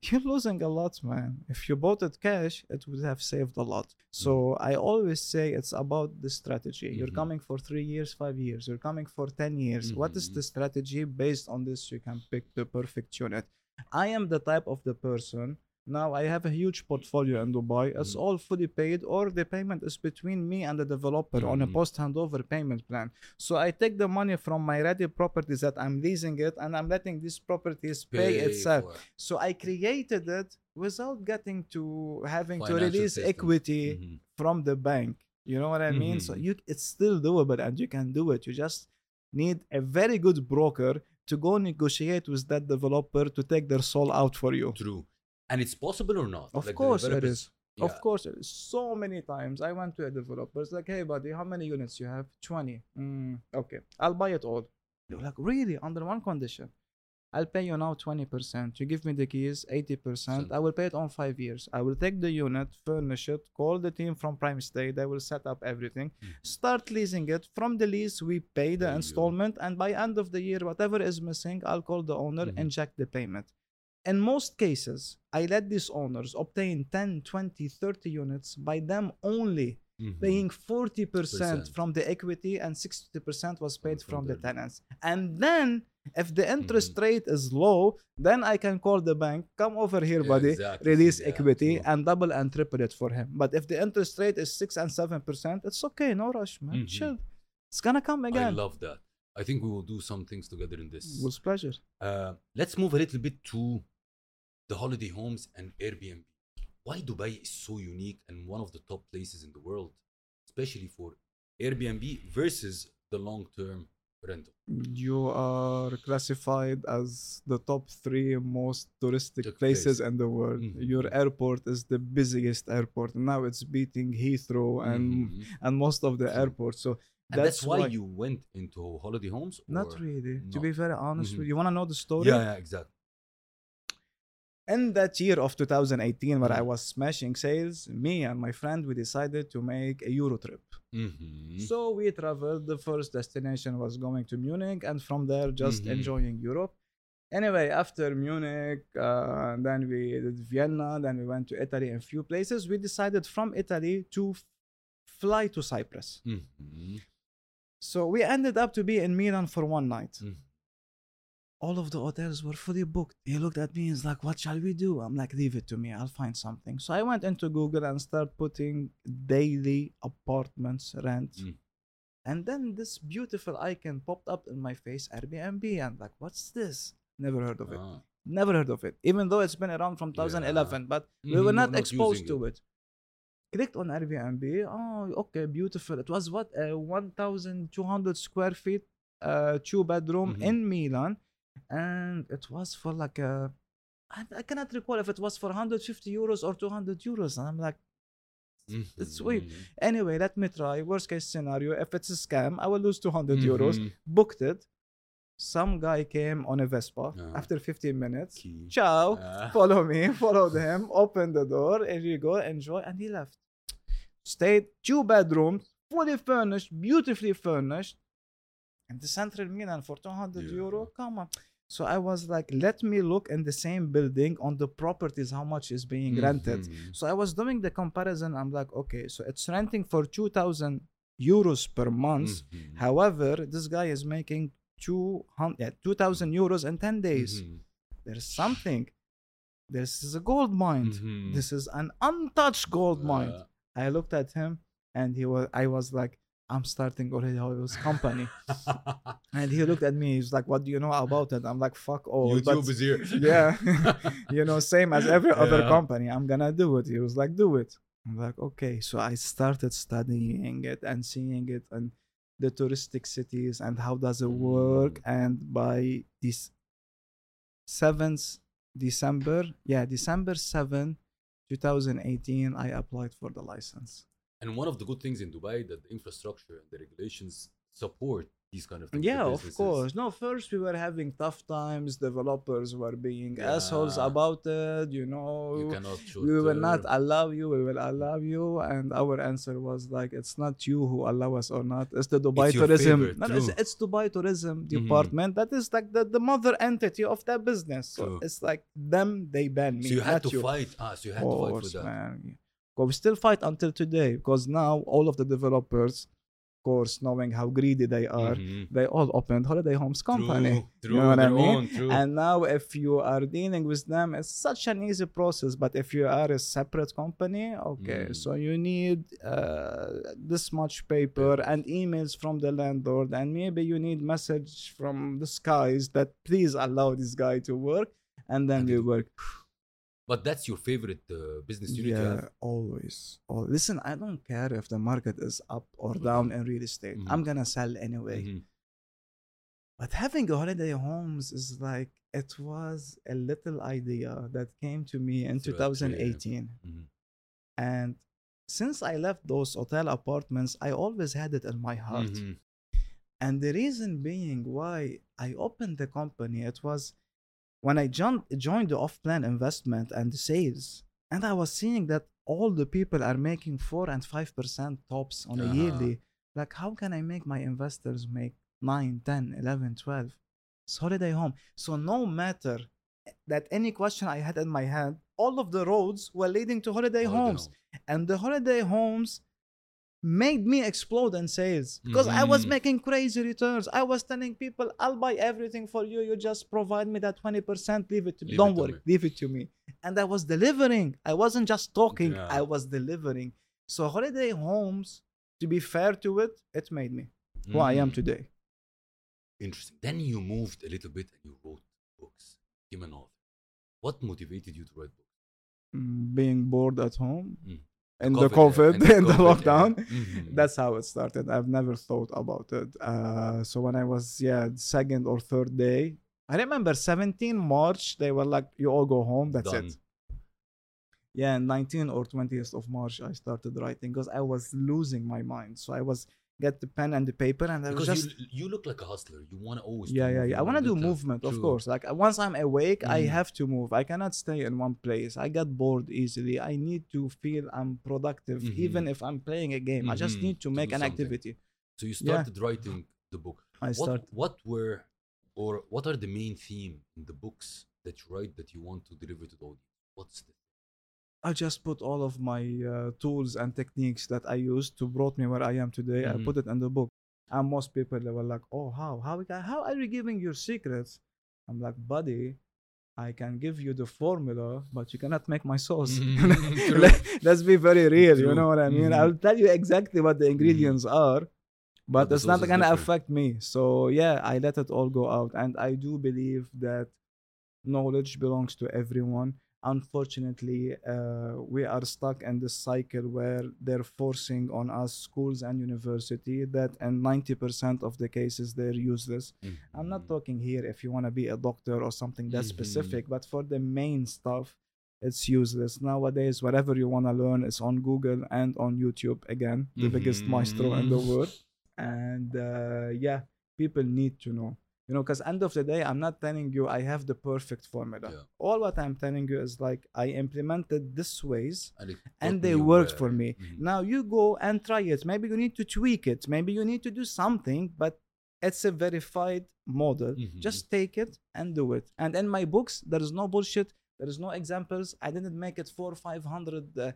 You're losing a lot, man. If you bought it cash, it would have saved a lot. So I always say it's about the strategy. You're coming for 3 years, 5 years. You're coming for 10 years. What is the strategy? Based on this, you can pick the perfect unit. I am the type of the person. Now I have a huge portfolio in Dubai. It's all fully paid, or the payment is between me and the developer on a post-handover payment plan. So I take the money from my ready properties that I'm leasing it, and I'm letting these properties pay itself. So I created it without getting to having financial to release system. Equity from the bank. You know what I mean? So it's still doable, and you can do it. You just need a very good broker to go negotiate with that developer to take their soul out for you. True. And it's possible or not? Of course it is. Yeah. Of course it is. So many times I went to a developer, it's like, hey buddy, how many units you have? 20. Okay, I'll buy it all. They're like, really? Under one condition. I'll pay you now 20%. You give me the keys, 80%. I will pay it on 5 years. I will take the unit, furnish it, call the team from Prime Stay. They will set up everything. Start leasing it. From the lease, we pay the installment. And by end of the year, whatever is missing, I'll call the owner, inject the payment. In most cases, I let these owners obtain 10, 20, 30 units by them only. Paying 40% from the equity, and 60% was paid from the tenants. And then if the interest rate is low, then I can call the bank, come over here buddy, release equity and double and triple it for him. But if the interest rate is 6 and 7%, it's okay, no rush, man. Chill, it's gonna come again. I love that. I think we will do some things together in this. With pleasure. Let's move a little bit to the holiday homes and Airbnb. Why Dubai is so unique and one of the top places in the world, especially for Airbnb versus the long-term rental? You are classified as the top 3 most touristic places in the world. Your airport is the busiest airport. Now it's beating Heathrow and most of the airports. So And that's why you went into holiday homes? Not really. Not? To be very honest with you, you want to know the story? Yeah, exactly. In that year of 2018, where I was smashing sales, me and my friend, we decided to make a Euro trip. So we traveled. The first destination was going to Munich, and from there, just enjoying Europe. Anyway, after Munich, then we did Vienna, then we went to Italy and a few places. We decided from Italy to fly to Cyprus. So we ended up to be in Milan for one night. All of the hotels were fully booked. He looked at me and was like, what shall we do? I'm like, leave it to me. I'll find something. So I went into Google and started putting daily apartments rent. And then this beautiful icon popped up in my face, Airbnb. I'm like, what's this? Never heard of it. Never heard of it. Even though it's been around from 2011, but we were not exposed to it. Clicked on Airbnb. Oh, okay, beautiful. It was what? 1,200 square feet, 2-bedroom in Milan. And it was for like a, I cannot recall if it was for 150 euros or 200 euros. And I'm like, it's weird. Anyway, let me try. Worst case scenario, if it's a scam, I will lose 200 euros. Booked it. Some guy came on a Vespa after 15 minutes. Ciao, follow me, followed him, opened the door, and you go, enjoy, and he left. Stayed 2 bedrooms, fully furnished, beautifully furnished, and the central Milan for 200 euro, come on. So I was like, let me look in the same building on the properties, how much is being rented. So I was doing the comparison. I'm like, okay, so it's renting for 2,000 euros per month. However, this guy is making 2,000 euros in 10 days. There's something. This is a gold mine. This is an untouched gold mine. I looked at him and I was like, I'm starting already his company. And he looked at me. He's like, what do you know about it? I'm like, fuck all. YouTube is here. You know, same as every other company. I'm going to do it. He was like, do it. I'm like, okay. So I started studying it and seeing it and the touristic cities and how does it work. And by this 7th December 2018, I applied for the license. And one of the good things in Dubai that the infrastructure and the regulations support these kind of things. Yeah, of course. No, first we were having tough times. Developers were being assholes about it. You know, you cannot shoot, we will not allow you. We will allow you. And our answer was like, it's not you who allow us or not. It's the Dubai Tourism. No, it's Dubai Tourism Department. That is like the mother entity of that business. So it's like them, they ban me. So you had to fight. So you had to fight for that. Man. We still fight until today, because now all of the developers, of course, knowing how greedy they are, they all opened holiday homes company. You know what I mean? And now if you are dealing with them, it's such an easy process. But if you are a separate company, okay, so you need this much paper and emails from the landlord, and maybe you need message from the skies that please allow this guy to work, and then we work. But that's your favorite business unit? Yeah, always. Oh, listen, I don't care if the market is up or down in real estate. I'm going to sell anyway. But having a holiday homes is like, it was a little idea that came to me in 2018. And since I left those hotel apartments, I always had it in my heart. And the reason being why I opened the company, it was when I joined the off-plan investment and the sales, and I was seeing that all the people are making 4 and 5% tops on a yearly. Like, how can I make my investors make 9, 10, 11, 12? It's holiday home. So no matter that any question I had in my head, all of the roads were leading to holiday homes. And the holiday homes made me explode in sales, because I was making crazy returns. I was telling people, I'll buy everything for you. You just provide me that 20%. Leave it to me. Don't worry. Leave it to me. And I was delivering. I wasn't just talking. I was delivering. So holiday homes, to be fair to it, it made me who I am today. Interesting. Then you moved a little bit and you wrote books. What motivated you to write books? Being bored at home. In the COVID, in the lockdown. That's how it started. I've never thought about it. So when I was, second or third day, I remember 17 March, they were like, you all go home, that's it. Yeah, and 19 or 20th of March, I started writing, because I was losing my mind. So I was get the pen and the paper, and I was just you look like a hustler. You want to always I want to do movement, of course. Like once I'm awake, I have to move. I cannot stay in one place. I get bored easily. I need to feel I'm productive, even if I'm playing a game. I just need to make an activity. So you started writing the book. What are the main theme in the books that you write that you want to deliver to the audience? What's the I just put all of my tools and techniques that I used to brought me where I am today. I put it in the book, and most people they were like, "Oh, how are you giving your secrets?" I'm like, "Buddy, I can give you the formula, but you cannot make my sauce." Let's be very real. True. You know what I mean? I'll tell you exactly what the ingredients are, but it's not gonna affect me. So yeah, I let it all go out, and I do believe that knowledge belongs to everyone. Unfortunately, we are stuck in this cycle where they're forcing on us schools and university that in 90% of the cases they're useless. I'm not talking here if you want to be a doctor or something that specific, but for the main stuff, it's useless. Nowadays, whatever you want to learn is on Google and on YouTube again, the biggest maestro in the world. And people need to know. You know, because end of the day, I'm not telling you I have the perfect formula. Yeah. All what I'm telling you is like I implemented this ways and they worked for me. Now you go and try it. Maybe you need to tweak it. Maybe you need to do something, but it's a verified model. Just take it and do it. And in my books, there is no bullshit. There is no examples. I didn't make it 400 or 500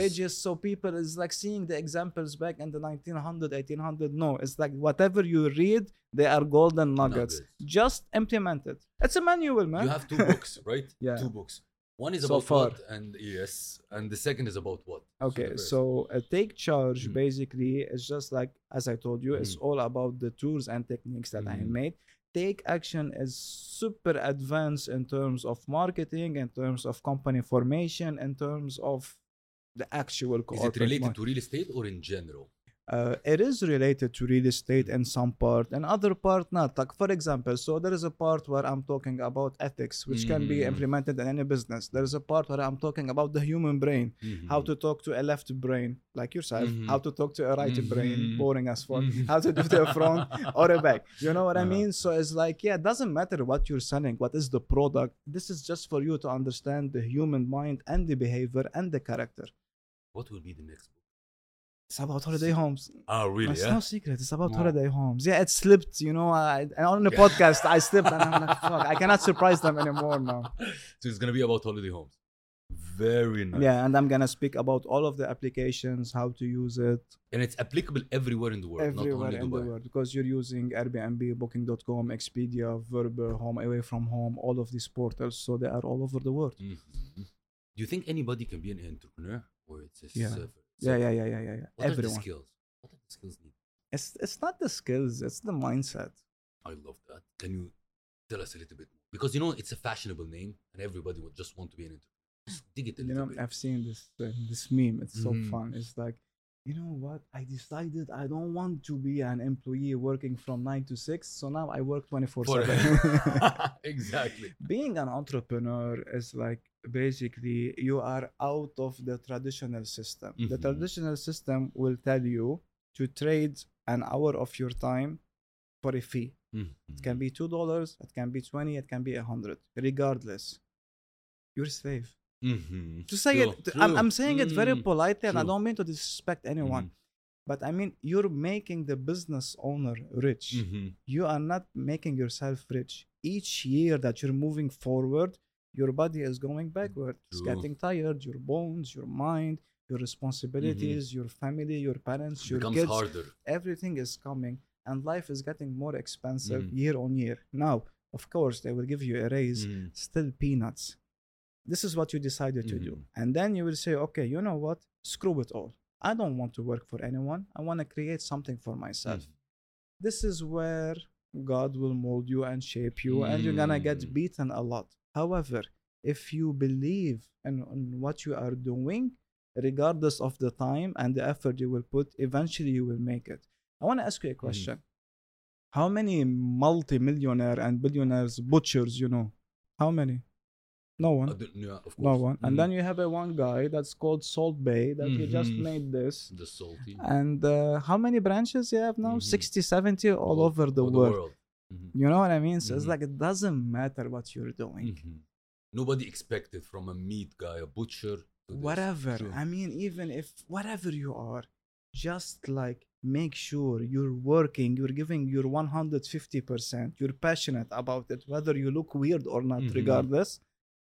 pages. So people is like seeing the examples back in the 1900, 1800. No, it's like whatever you read, they are golden nuggets. Just implement it. It's a manual, man. You have two books, right? Yeah. Two books. One is about what? And yes. And the second is about what? Okay. So Take Charge basically is just like, as I told you, it's all about the tools and techniques that I made. Take Action is super advanced in terms of marketing, in terms of company formation, in terms of the actual corporate. Is it related to real estate or in general? It is related to real estate in some part, and other part not. Like for example, so there is a part where I'm talking about ethics, which can be implemented in any business. There is a part where I'm talking about the human brain, how to talk to a left brain, like yourself, how to talk to a right brain, boring as fuck, how to do the front or a back. You know what I mean? So it's like, yeah, it doesn't matter what you're selling, what is the product. This is just for you to understand the human mind and the behavior and the character. What will be the next book? It's about holiday homes. Oh, really? It's no secret. It's about holiday homes. Yeah, it slipped, you know. And on the podcast, I slipped and I'm like, fuck, I cannot surprise them anymore now. So it's going to be about holiday homes. Very nice. Yeah, and I'm going to speak about all of the applications, how to use it. And it's applicable everywhere in the world, everywhere not only in Dubai. The world, because you're using Airbnb, Booking.com, Expedia, Vrbo, Home Away From Home, all of these portals. So they are all over the world. Do you think anybody can be an entrepreneur? Or it's just Yeah. What everyone. Are the skills? What are the skills needed? It's not the skills, it's the mindset. I love that. Can you tell us a little bit? Because you know it's a fashionable name and everybody would just want to be an entrepreneur. Just dig it a little bit. I've seen this meme. It's so fun. It's like, you know what? I decided I don't want to be an employee working from 9 to 6. So now I work 24/7. Exactly. Being an entrepreneur is like basically you are out of the traditional system. The traditional system will tell you to trade an hour of your time for a fee. It can be $2, it can be 20, it can be 100. Regardless, you're a slave. To say I'm saying it very politely, and I don't mean to disrespect anyone, but I mean you're making the business owner rich. You are not making yourself rich. Each year that you're moving forward, your body is going backward. It's getting tired. Your bones, your mind, your responsibilities, your family, your parents, your kids. It becomes harder. Everything is coming, and life is getting more expensive year on year. Now, of course, they will give you a raise. Still peanuts. This is what you decided to do. And then you will say, okay, you know what? Screw it all. I don't want to work for anyone. I want to create something for myself. This is where God will mold you and shape you, and you're going to get beaten a lot. However, if you believe in what you are doing, regardless of the time and the effort you will put, eventually you will make it. I want to ask you a question. How many multi-millionaire and billionaires butchers you know? How many? No one. Yeah, of course. No one. And then you have a one guy that's called Salt Bay that he just made this. The salty. And how many branches you have now? 60, 70 all over the world. Mm-hmm. You know what I mean? So it's like it doesn't matter what you're doing. Nobody expected from a meat guy, a butcher. Whatever. Sure. I mean, even if whatever you are, just like make sure you're working, you're giving your 150%, you're passionate about it, whether you look weird or not, regardless.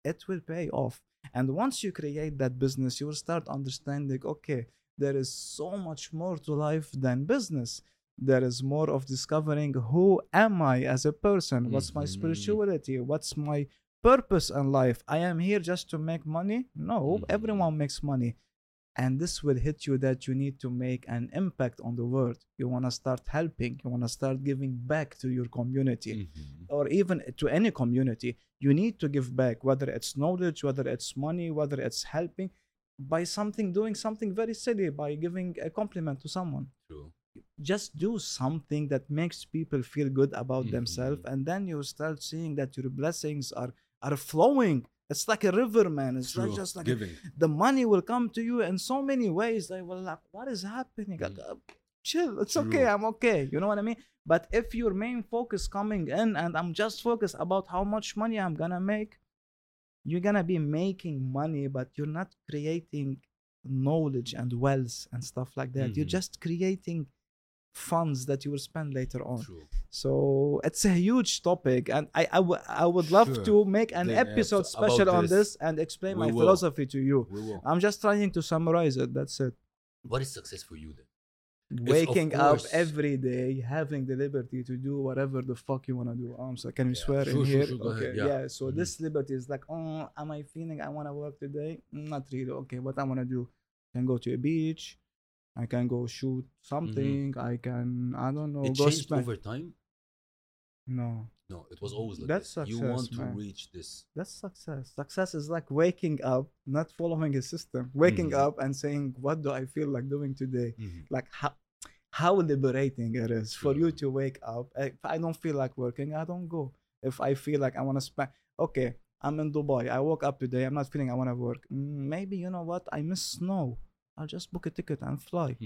It will pay off. And once you create that business, you will start understanding, okay, there is so much more to life than business. There is more of discovering who am I as a person? What's my spirituality? What's my purpose in life? I am here just to make money? No, everyone makes money. And this will hit you that you need to make an impact on the world. You want to start helping. You want to start giving back to your community or even to any community. You need to give back, whether it's knowledge, whether it's money, whether it's helping by something, doing something very silly, by giving a compliment to someone. True. Just do something that makes people feel good about themselves. And then you start seeing that your blessings are flowing. It's like a river, man. It's not just like giving. The money will come to you in so many ways. They will like, what is happening? Chill. It's okay. I'm okay. You know what I mean? But if your main focus coming in and I'm just focused about how much money I'm going to make, you're going to be making money, but you're not creating knowledge and wealth and stuff like that. You're just creating funds that you will spend later on. True. So it's a huge topic, and I would love to make an episode special on this and explain my philosophy to you. I'm just trying to summarize it. That's it. What is success for you then? Waking up every day, having the liberty to do whatever the fuck you want to do. So can we swear in here? Okay. Yeah. So this liberty is like, oh, am I feeling I want to work today? Not really. Okay, what I want to do? I can go to a beach. I can go shoot something. I can, I don't know. It changed over time? No, it was always like that's this. Success, you want to reach this. That's success. Success is like waking up, not following a system. Waking up and saying, what do I feel like doing today? Like how liberating it is for you to wake up. If I don't feel like working, I don't go. If I feel like I want to spend, okay, I'm in Dubai. I woke up today. I'm not feeling I want to work. Maybe, you know what? I miss snow. I'll just book a ticket and fly.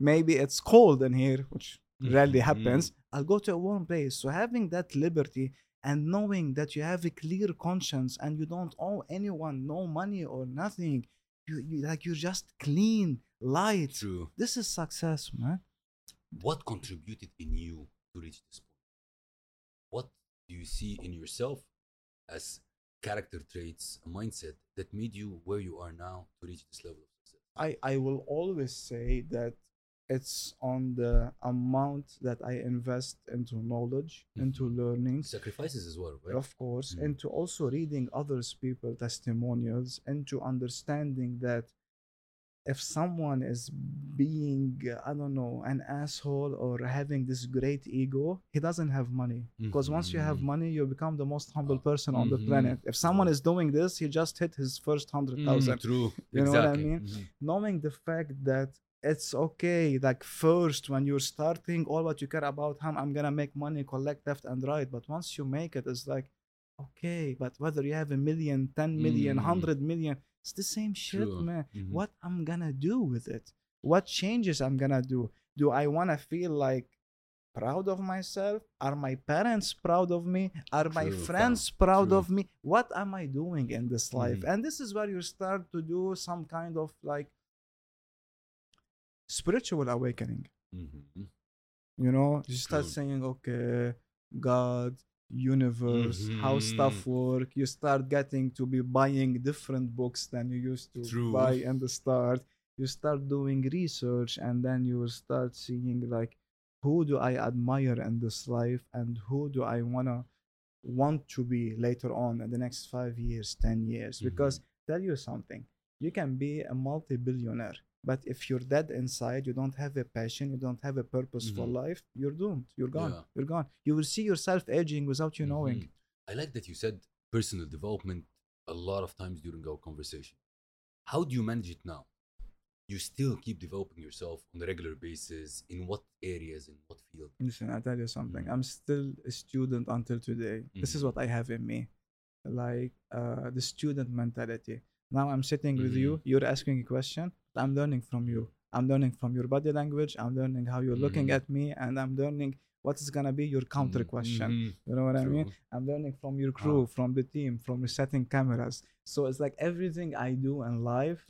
Maybe it's cold in here, which rarely happens. I'll go to a warm place. So having that liberty and knowing that you have a clear conscience and you don't owe anyone no money or nothing. You like you're just clean, light. True. This is success, man. What contributed in you to reach this point? What do you see in yourself as character traits, a mindset that made you where you are now to reach this level? I will always say that it's on the amount that I invest into knowledge, into learning. Sacrifices as well, right? Of course. Into also reading others people's testimonials, into understanding that if someone is being, I don't know, an asshole or having this great ego, he doesn't have money. Because once you have money, you become the most humble person on the planet. If someone is doing this, he just hit his first 100,000. True. You know what I mean? Knowing the fact that it's okay, like first when you're starting, all what you care about, I'm going to make money, collect left and right. But once you make it, it's like, okay, but whether you have 1 million, 10 million, 100 million, it's the same shit, man. What I'm gonna do with it? What changes I'm gonna do? Do I wanna feel like proud of myself? Are my parents proud of me? Are my friends proud of me? What am I doing in this life? And this is where you start to do some kind of like spiritual awakening. You know, you start saying, okay, God, universe, how stuff work. You start getting to be buying different books than you used to buy in the start. You start doing research, and then you will start seeing like, who do I admire in this life, and who do I want to be later on in the next 5 years, 10 years? Because tell you something, you can be a multi-billionaire, but if you're dead inside, you don't have a passion, you don't have a purpose for life, you're doomed. You're gone. Yeah. You're gone. You will see yourself aging without you knowing. I like that you said personal development a lot of times during our conversation. How do you manage it now? You still keep developing yourself on a regular basis. In what areas, in what field? Listen, I'll tell you something. I'm still a student until today. This is what I have in me. like the student mentality. Now I'm sitting with you, you're asking a question, but I'm learning from you. I'm learning from your body language, I'm learning how you're looking at me, and I'm learning what is going to be your counter question. You know what I mean? I'm learning from your crew, from the team, from resetting cameras. So it's like everything I do in life,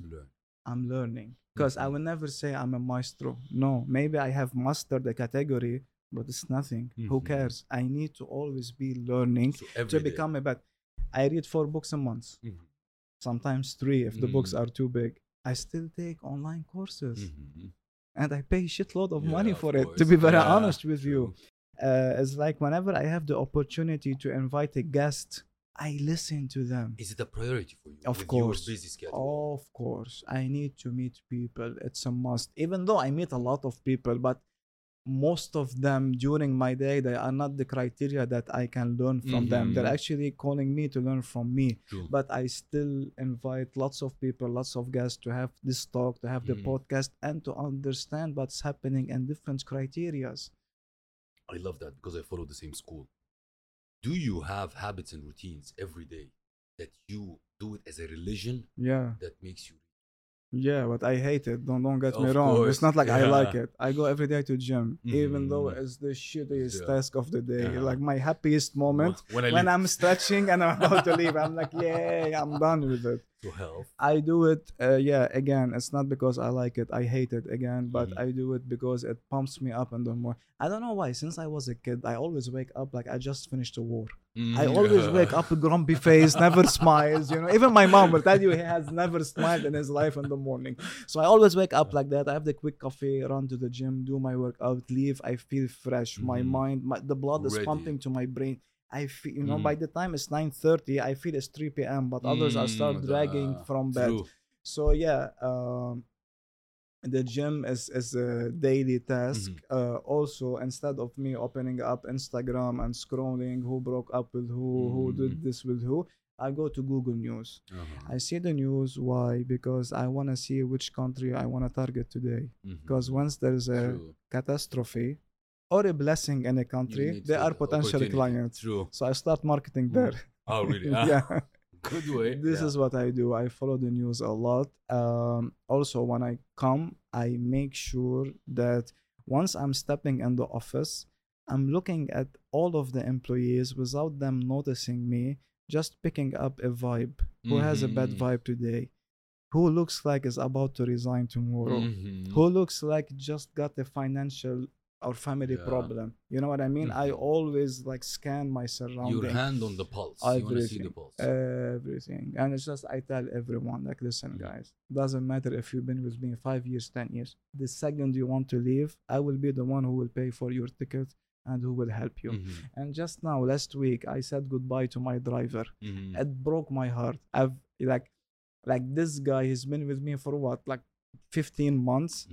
I'm learning. Because I will never say I'm a maestro. No, maybe I have mastered the category, but it's nothing. Who cares? I need to always be learning to become a better. I read 4 books a month, sometimes 3 if the books are too big. I still take online courses and I pay a shitload of money for it, to be very honest with you. It's like whenever I have the opportunity to invite a guest, I listen to them. Is it a priority for you? Of course. Of course. I need to meet people. It's a must. Even though I meet a lot of people, but most of them during my day, they are not the criteria that I can learn from them. They're actually calling me to learn from me. But I still invite lots of people, lots of guests to have this talk, to have the podcast, and to understand what's happening and different criterias. I love that because I follow the same school. Do you have habits and routines every day that you do it as a religion? Yeah. That makes you. Yeah, but I hate it. Don't get me wrong. Course. It's not like I like it. I go every day to gym, even though it's the shittiest task of the day. Like my happiest moment when I'm stretching and I'm about to leave. I'm like, yay, I'm done with it. To health. I do it, again, it's not because I like it. I hate it again, but I do it because it pumps me up and the more. I don't know why. Since I was a kid, I always wake up like I just finished a war. I always wake up a grumpy face, never smiles. You know, even my mom will tell you he has never smiled in his life in the morning. So I always wake up like that. I have the quick coffee, run to the gym, do my workout, leave. I feel fresh. My mind, the blood is pumping to my brain. I feel, you know, by the time it's 9:30, I feel it's 3 p.m., but others are start dragging from bed. True. So, the gym is a daily task. Also, instead of me opening up Instagram and scrolling who broke up with who did this with who, I go to Google News. I see the news. Why? Because I want to see which country I want to target today. Because once there's a catastrophe, or a blessing in a country, they are potential clients. True. So I start marketing there. Oh, really? Good way. This is what I do. I follow the news a lot. Also, when I come, I make sure that once I'm stepping in the office, I'm looking at all of the employees without them noticing me, just picking up a vibe. Who has a bad vibe today? Who looks like is about to resign tomorrow? Who looks like just got a financial or family problem, you know what I mean? I always like scan my surroundings. Your hand on the pulse. Everything. You want to see the pulse. Everything. And it's just, I tell everyone, like, listen, guys, doesn't matter if you've been with me 5 years, 10 years. The second you want to leave, I will be the one who will pay for your ticket and who will help you. And just now, last week, I said goodbye to my driver. It broke my heart. I've like this guy, he's been with me for what, like 15 months,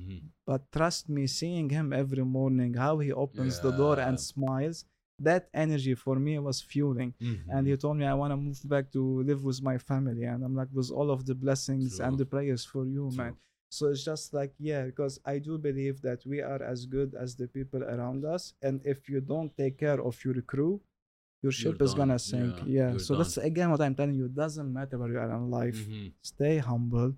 but trust me, seeing him every morning, how he opens the door and smiles, that energy for me was fueling. And he told me, I want to move back to live with my family, and I'm like, with all of the blessings and the prayers for you, man. So it's just like, because I do believe that we are as good as the people around us, and if you don't take care of your crew, your ship is gonna sink. So done. That's again what I'm telling you, it doesn't matter where you are in life, stay humble.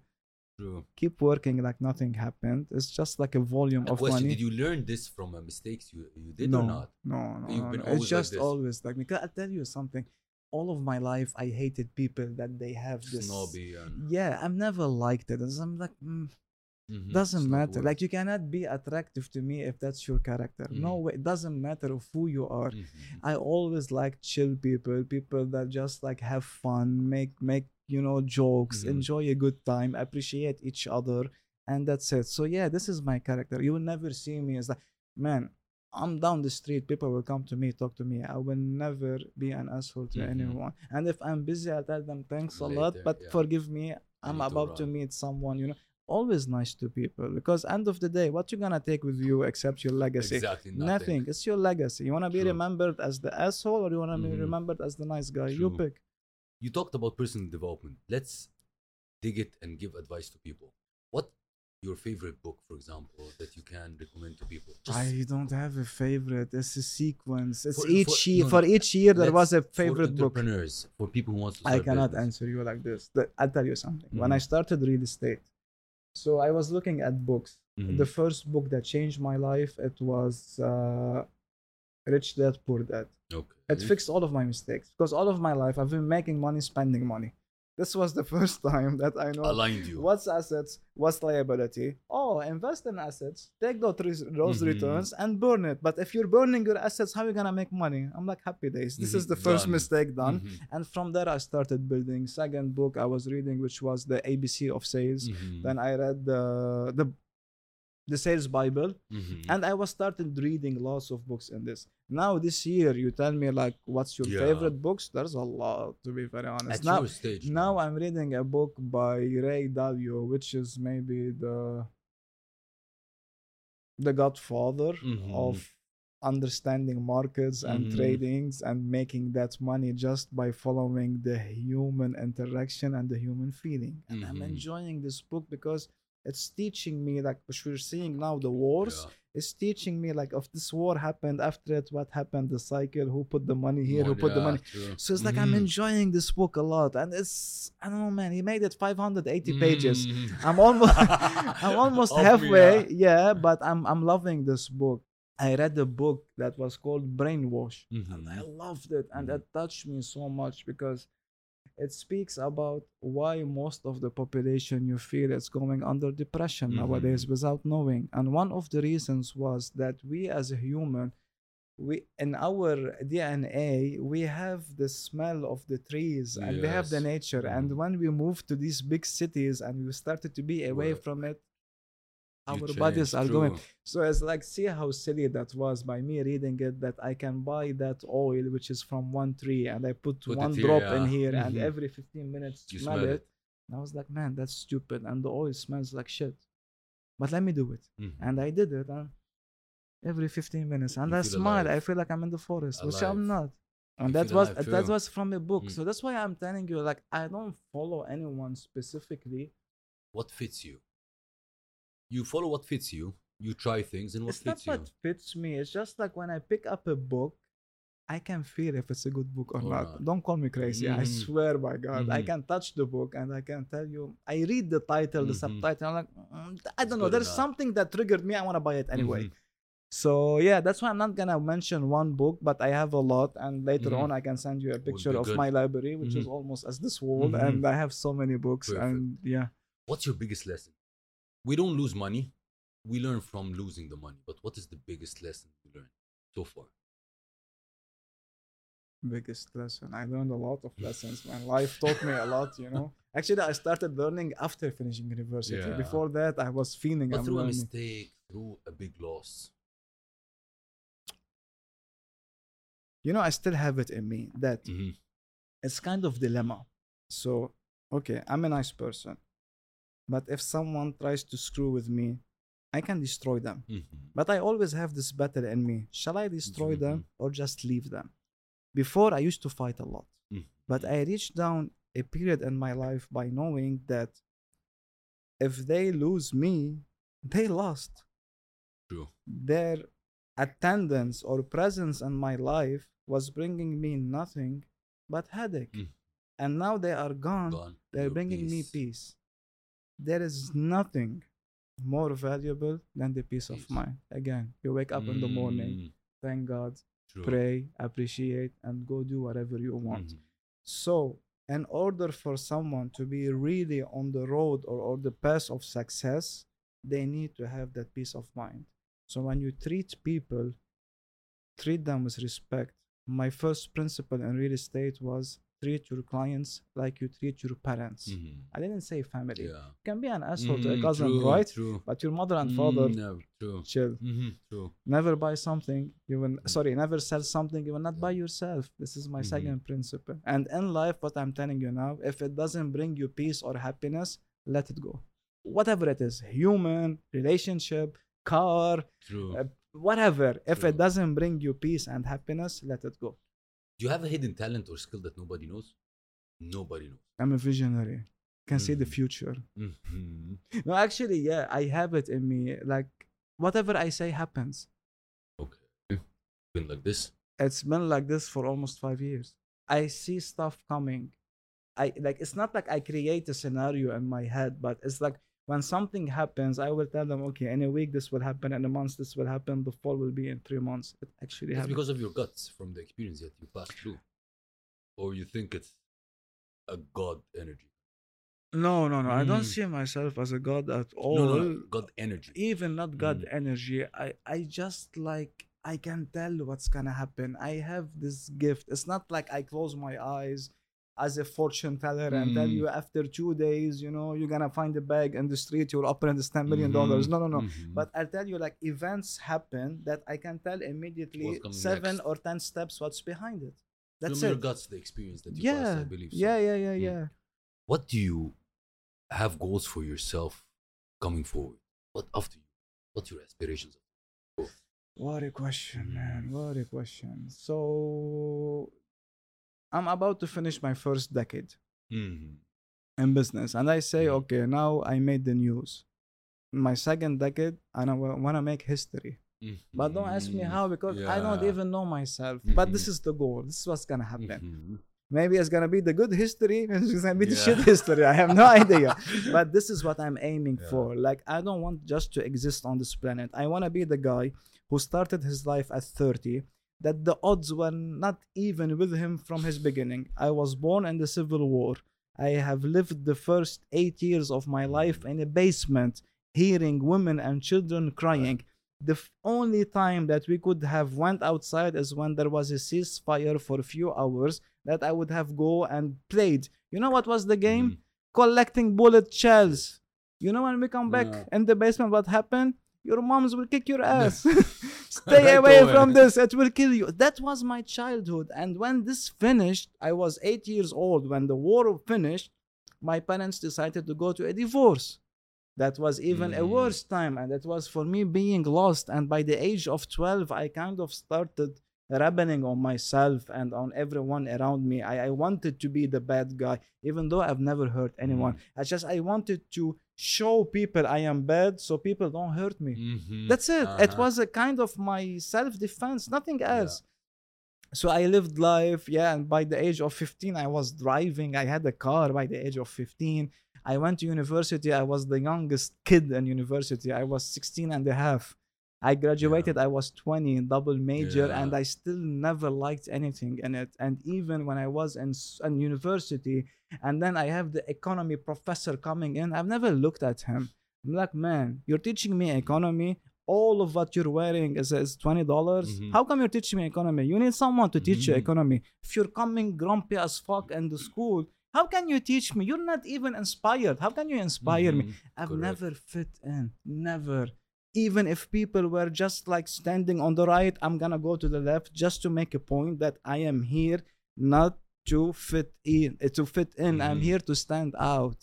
True. Keep working like nothing happened. It's just like a volume of money. Did you learn this from mistakes you did or not? No. You've been always it's just like always like me. I'll tell you something. All of my life, I hated people that they have this. Snobby. I've never liked it. I'm like, doesn't matter. Like, you cannot be attractive to me if that's your character. No way. It doesn't matter of who you are. I always like chill people, people that just like have fun, make jokes, enjoy a good time, appreciate each other, and that's it. So this is my character. You will never see me as like, man, I'm down the street, people will come to me, talk to me. I will never be an asshole to anyone. And if I'm busy, I tell them thanks a lot, but forgive me, I'm about to meet someone, always nice to people, because end of the day, what you gonna take with you except your legacy? Exactly, nothing. It's your legacy. You want to be remembered as the asshole, or you want to be remembered as the nice guy? You pick. You talked about personal development. Let's dig it and give advice to people. What your favorite book, for example, that you can recommend to people? I don't have a favorite. It's a sequence. It's each year there was a favorite book. For entrepreneurs, for people who want to start I cannot business. Answer you like this. I'll tell you something. Mm-hmm. When I started real estate, so I was looking at books. Mm-hmm. The first book that changed my life, it was Rich Dad Poor Dad. Okay. It fixed all of my mistakes, because all of my life I've been making money, spending money. This was the first time that I know what's assets, what's liability. Oh, invest in assets, take those returns and burn it. But if you're burning your assets, how are you going to make money? I'm like, happy days. This is the first mistake done. Mm-hmm. And from there, I started building. Second book I was reading, which was the ABC of Sales. Mm-hmm. Then I read the Sales Bible. Mm-hmm. And I was started reading lots of books in this. Now this year, you tell me like, what's your favorite books? There's a lot, to be very honest. At your stage, now I'm reading a book by Ray Dalio, which is maybe the godfather of understanding markets and tradings and making that money just by following the human interaction and the human feeling. And I'm enjoying this book because it's teaching me, like, which we're seeing now, the wars. It's teaching me, like, if this war happened, after it, what happened, the cycle, who put the money here, who put the money. True. So it's like I'm enjoying this book a lot. And it's, I don't know, man, he made it 580 pages. I'm almost halfway. But I'm loving this book. I read a book that was called Brainwash. And I loved it. And it touched me so much because it speaks about why most of the population, you feel, is going under depression nowadays without knowing. And one of the reasons was that we as a human, we in our DNA, we have the smell of the trees and we have the nature. And when we moved to these big cities and we started to be away from it, our bodies are going. So it's like, see how silly that was by me reading it, that I can buy that oil which is from one tree and I put one drop in here and every 15 minutes smell it. And I was like, man, that's stupid. And the oil smells like shit. But let me do it. And I did it every 15 minutes. And I smile. Alive. I feel like I'm in the forest, which I'm not. And that was from a book. So that's why I'm telling you, like, I don't follow anyone specifically. What fits you? You follow what fits you. You try things and what fits me. It's just like when I pick up a book, I can feel if it's a good book or not. Don't call me crazy. I swear by God. I can touch the book and I can tell you. I read the title, the subtitle. I'm like, I don't know. There's something that triggered me. I want to buy it anyway. So yeah, that's why I'm not going to mention one book, but I have a lot. And later on, I can send you a picture of my library, which is almost as this wall. And I have so many books. Perfect. And yeah. What's your biggest lesson? We don't lose money. We learn from losing the money. But what is the biggest lesson you learned so far? Biggest lesson. I learned a lot of lessons. My life taught me a lot, you know. Actually, I started learning after finishing university. Yeah. Before that, I was feeling. But through a mistake, through a big loss. You know, I still have it in me that it's kind of dilemma. So, okay, I'm a nice person. But if someone tries to screw with me, I can destroy them. But I always have this battle in me. Shall I destroy them or just leave them? Before, I used to fight a lot. But I reached down a period in my life by knowing that if they lose me, they lost. True. Their attendance or presence in my life was bringing me nothing but headache. And now they are gone. They're bringing me peace. There is nothing more valuable than the peace of mind. Again, you wake up in the morning, thank God, pray, appreciate, and go do whatever you want. So, in order for someone to be really on the road or the path of success, they need to have that peace of mind. So, when you treat people, treat them with respect. My first principle in real estate was treat your clients like you treat your parents. I didn't say family. You can be an asshole to a cousin, right? True. But your mother and father, chill. True. Never buy something. You will, never sell something. You will not buy yourself. This is my second principle. And in life, what I'm telling you now, if it doesn't bring you peace or happiness, let it go. Whatever it is, human, relationship, car, whatever. If it doesn't bring you peace and happiness, let it go. Do you have a hidden talent or skill that nobody knows? I'm a visionary. can see the future. No, actually, yeah, I have it in me. Like, whatever I say happens. Okay. It's been like this? It's been like this for almost 5 years. I see stuff coming. I like, it's not like I create a scenario in my head, but it's like when something happens, I will tell them, okay, in a week this will happen, in a month this will happen, the fall will be in 3 months. It actually happens. It's because of your guts from the experience that you passed through. Or you think it's a God energy? No. I don't see myself as a God at all. No, God energy. Even not God energy. I just like, I can tell what's gonna happen. I have this gift. It's not like I close my eyes as a fortune teller and tell you after 2 days, you know, you're gonna find a bag in the street, you'll open this $10 million. No. But I'll tell you, like, events happen that I can tell immediately 7 or 10 steps what's behind it. That's it. Regards to the experience that you passed, I believe so. Yeah. What do you have goals for yourself coming forward? What after you? What's your aspirations? What a question, man. What a question. So I'm about to finish my first decade in business. And I say, okay, now I made the news. My second decade, and I want to make history. But don't ask me how, because I don't even know myself. But this is the goal. This is what's going to happen. Maybe it's going to be the good history, and it's going to be the shit history. I have no idea. But this is what I'm aiming for. Like, I don't want just to exist on this planet. I want to be the guy who started his life at 30, that the odds were not even with him from his beginning. I was born in the Civil War. I have lived the first 8 years of my life in a basement, hearing women and children crying. The only time that we could have went outside is when there was a ceasefire for a few hours, that I would have go and played. You know what was the game? Collecting bullet shells. You know, when we come back in the basement, what happened? Your moms will kick your ass. Stay away from this. It will kill you. That was my childhood. And when this finished, I was 8 years old. When the war finished, my parents decided to go to a divorce. That was even a worse time. And that was for me being lost. And by the age of 12, I kind of started rabbiting on myself and on everyone around me. I wanted to be the bad guy, even though I've never hurt anyone. I wanted to show people I am bad so people don't hurt me. That's it. It was a kind of my self-defense, nothing else. So I lived life, and by the age of 15, I was driving. I had a car by the age of 15. I went to university. I was the youngest kid in university. I was 16 and a half. I graduated. I was 20, double major, and I still never liked anything in it. And even when I was in university, and then I have the economy professor coming in, I've never looked at him. I'm like, man, you're teaching me economy. All of what you're wearing is $20. How come you're teaching me economy? You need someone to teach you economy. If you're coming grumpy as fuck in the school, how can you teach me? You're not even inspired. How can you inspire me? I've never fit in. Never. Even if people were just like standing on the right, I'm going to go to the left just to make a point that I am here not to fit in. I'm here to stand out.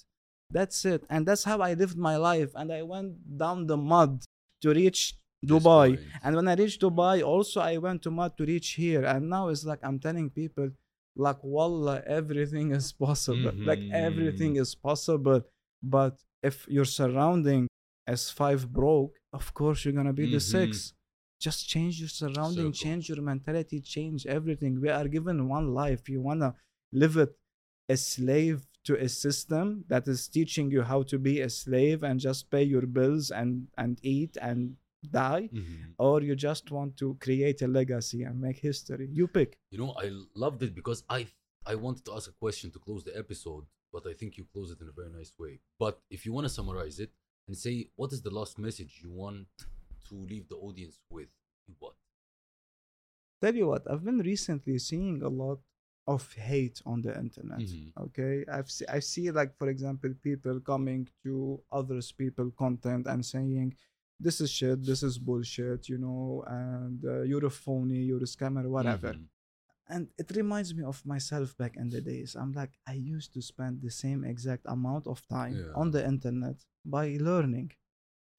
That's it. And that's how I lived my life. And I went down the mud to reach Dubai. And when I reached Dubai, also I went to mud to reach here. And now it's like I'm telling people, like, wallah, everything is possible. Like, everything is possible. But if you're surrounding as five broke, of course you're gonna be the six. Just change your surrounding, change your mentality, change everything. We are given one life. You wanna live it a slave to a system that is teaching you how to be a slave and just pay your bills and eat and die, or you just want to create a legacy and make history. You pick. You know, I loved it because I wanted to ask a question to close the episode, but I think you closed it in a very nice way. But if you wanna summarize it, and say, what is the last message you want to leave the audience with? What? Tell you what, I've been recently seeing a lot of hate on the internet. Okay, I see, like, for example, people coming to others' people content and saying, this is shit, this is bullshit, you know, and you're a phony, you're a scammer, whatever. And it reminds me of myself back in the days. I'm like, I used to spend the same exact amount of time on the internet by learning.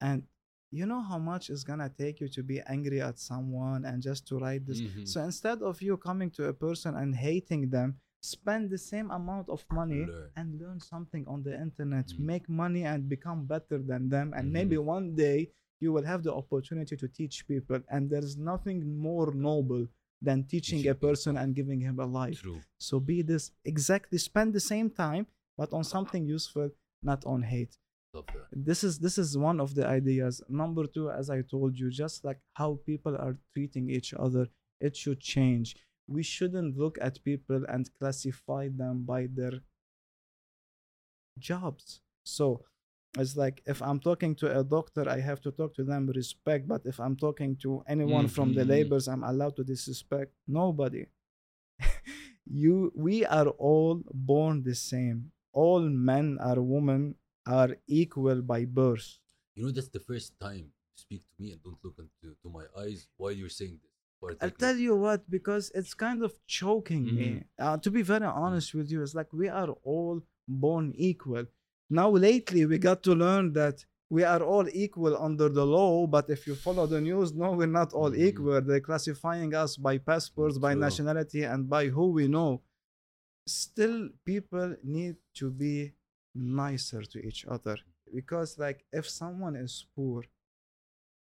And you know how much it's gonna take you to be angry at someone and just to write this. So instead of you coming to a person and hating them, spend the same amount of money and learn something on the internet, make money and become better than them, and maybe one day you will have the opportunity to teach people, and there's nothing more noble than teaching a person and giving him a life. So be this, exactly, spend the same time but on something useful, not on hate. This is one of the ideas. Number two, as I told you, just like how people are treating each other, it should change. We shouldn't look at people and classify them by their jobs. So it's like, if I'm talking to a doctor, I have to talk to them with respect, but if I'm talking to anyone from the labors, I'm allowed to disrespect nobody. We are all born the same. All men or women are equal by birth. You know, that's the first time you speak to me and don't look into my eyes while you're saying this. I'll tell you what, because it's kind of choking me. To be very honest with you, it's like we are all born equal. Now lately we got to learn that we are all equal under the law, but if you follow the news, no, we're not all equal. They're classifying us by passports, by nationality, and by who we know. Still, people need to be nicer to each other, because like if someone is poor,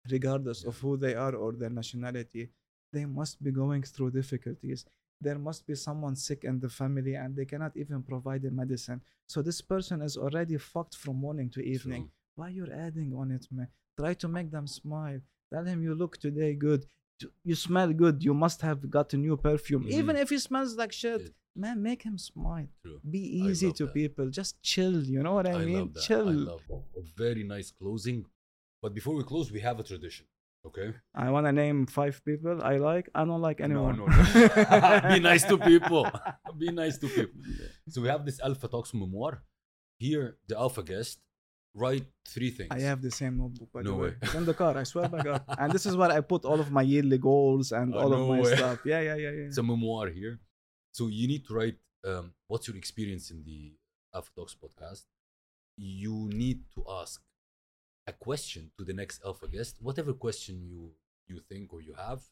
regardless of who they are or their nationality, they must be going through difficulties. There must be someone sick in the family and they cannot even provide the medicine. So this person is already fucked from morning to evening. Why you're adding on it, man? Try to make them smile. Tell him, you look today good, you smell good, you must have got a new perfume. Even if he smells like shit, man, make him smile. Be easy to people. Just chill, you know what I mean? Love that. Chill. I love that. Very nice closing. But before we close, we have a tradition. Okay. I want to name 5 people I like. I don't like anyone. No. Be nice to people. Be nice to people. So we have this Alpha Talks memoir. Here, the Alpha guest write 3 things. I have the same notebook, by the way. It's in the car, I swear by God. And this is where I put all of my yearly goals and all of my stuff. Yeah. It's a memoir here. So you need to write what's your experience in the Alpha Talks podcast. You need to ask a question to the next Alpha guest, whatever question you think or you have.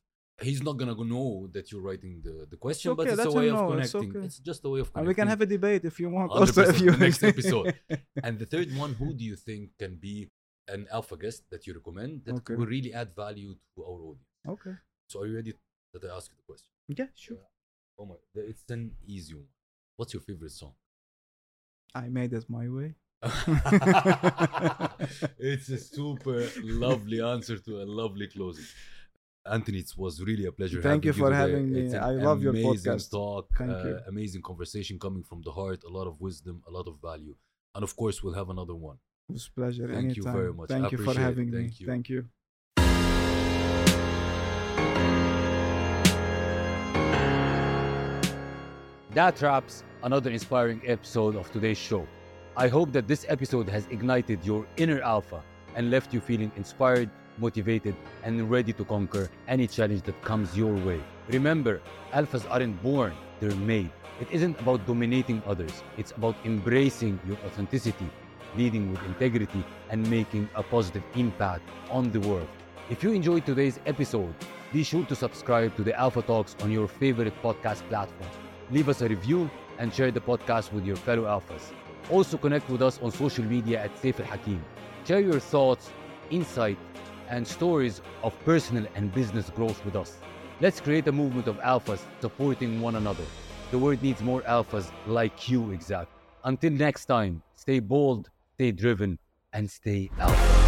He's not gonna know that you're writing the question, okay, but it's a way of connecting. It's just a way of connecting. And we can have a debate if you want. Also, if you next episode. And the third one, who do you think can be an Alpha guest that you recommend that will really add value to our audience? Okay. So are you ready that I ask you the question? Yeah, sure. Oh my, it's an easy one. What's your favorite song? I Made It My Way. It's a super lovely answer to a lovely closing. Anthony, it was really a pleasure. Thank you for having me. I love your podcast. Amazing talk, amazing conversation coming from the heart, a lot of wisdom, a lot of value. And of course, we'll have another one. It was a pleasure. Thank you very much. Thank you for having me. Thank you. That wraps another inspiring episode of today's show. I hope that this episode has ignited your inner alpha and left you feeling inspired, motivated, and ready to conquer any challenge that comes your way. Remember, alphas aren't born, they're made. It isn't about dominating others. It's about embracing your authenticity, leading with integrity, and making a positive impact on the world. If you enjoyed today's episode, be sure to subscribe to the Alpha Talks on your favorite podcast platform. Leave us a review and share the podcast with your fellow alphas. Also connect with us on social media at Sefir Hakim. Share your thoughts, insight, and stories of personal and business growth with us. Let's create a movement of alphas supporting one another. The world needs more alphas like you, exact. Until next time, stay bold, stay driven, and stay alpha.